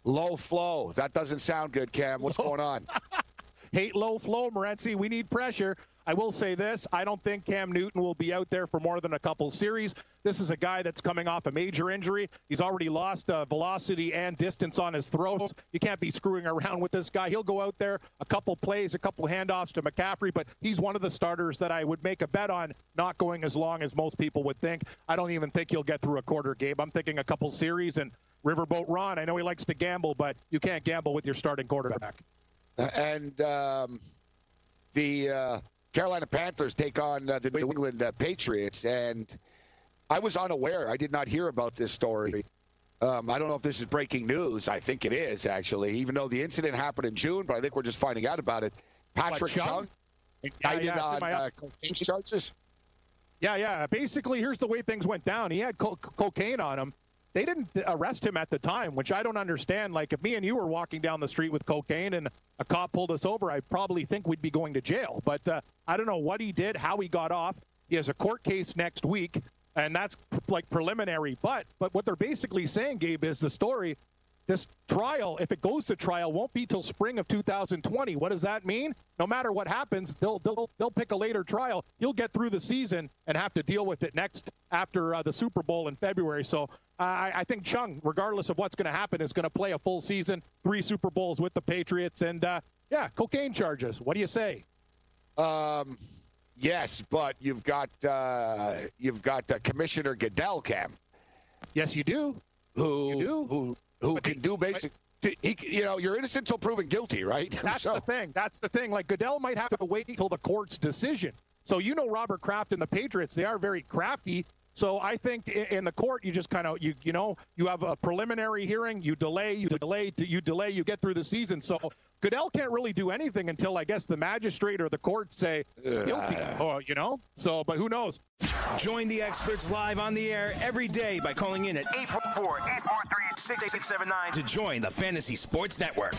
Low flow. That doesn't sound good, Cam. What's going on? Hate low flow, Morency. We need pressure. I will say this. I don't think Cam Newton will be out there for more than a couple series. This is a guy that's coming off a major injury. He's already lost velocity and distance on his throws. You can't be screwing around with this guy. He'll go out there a couple plays, a couple handoffs to McCaffrey, but he's one of the starters that I would make a bet on not going as long as most people would think. I don't even think he'll get through a quarter, Gabe. I'm thinking a couple series, and Riverboat Ron, I know he likes to gamble, but you can't gamble with your starting quarterback. And the Carolina Panthers take on the New England Patriots, and I was unaware. I did not hear about this story. I don't know if this is breaking news. I think it is, actually, even though the incident happened in June, but I think we're just finding out about it. Patrick Chung indicted on cocaine charges? Yeah. Basically, here's the way things went down. He had cocaine on him. They didn't arrest him at the time, which I don't understand. Like, if me and you were walking down the street with cocaine and a cop pulled us over, I probably think we'd be going to jail. But I don't know what he did, how he got off. He has a court case next week, and that's preliminary. But what they're basically saying, Gabe, is the story, this trial, if it goes to trial, won't be till spring of 2020. What does that mean? No matter what happens, they'll pick a later trial. You'll get through the season and have to deal with it next after the Super Bowl in February. So I think Chung, regardless of what's going to happen, is going to play a full season, 3 Super Bowls with the Patriots, and cocaine charges. What do you say? Yes, but you've got Commissioner Goodell, Cam. Yes, you do. Who can do basic. You're innocent until proven guilty, right? That's the thing. Like, Goodell might have to wait until the court's decision. So, Robert Kraft and the Patriots, they are very crafty. So I think in the court, you just kind of, you have a preliminary hearing, you delay, you get through the season. So Goodell can't really do anything until, I guess, the magistrate or the court say guilty, so, but who knows? Join the experts live on the air every day by calling in at 844-843-6679 to join the Fantasy Sports Network.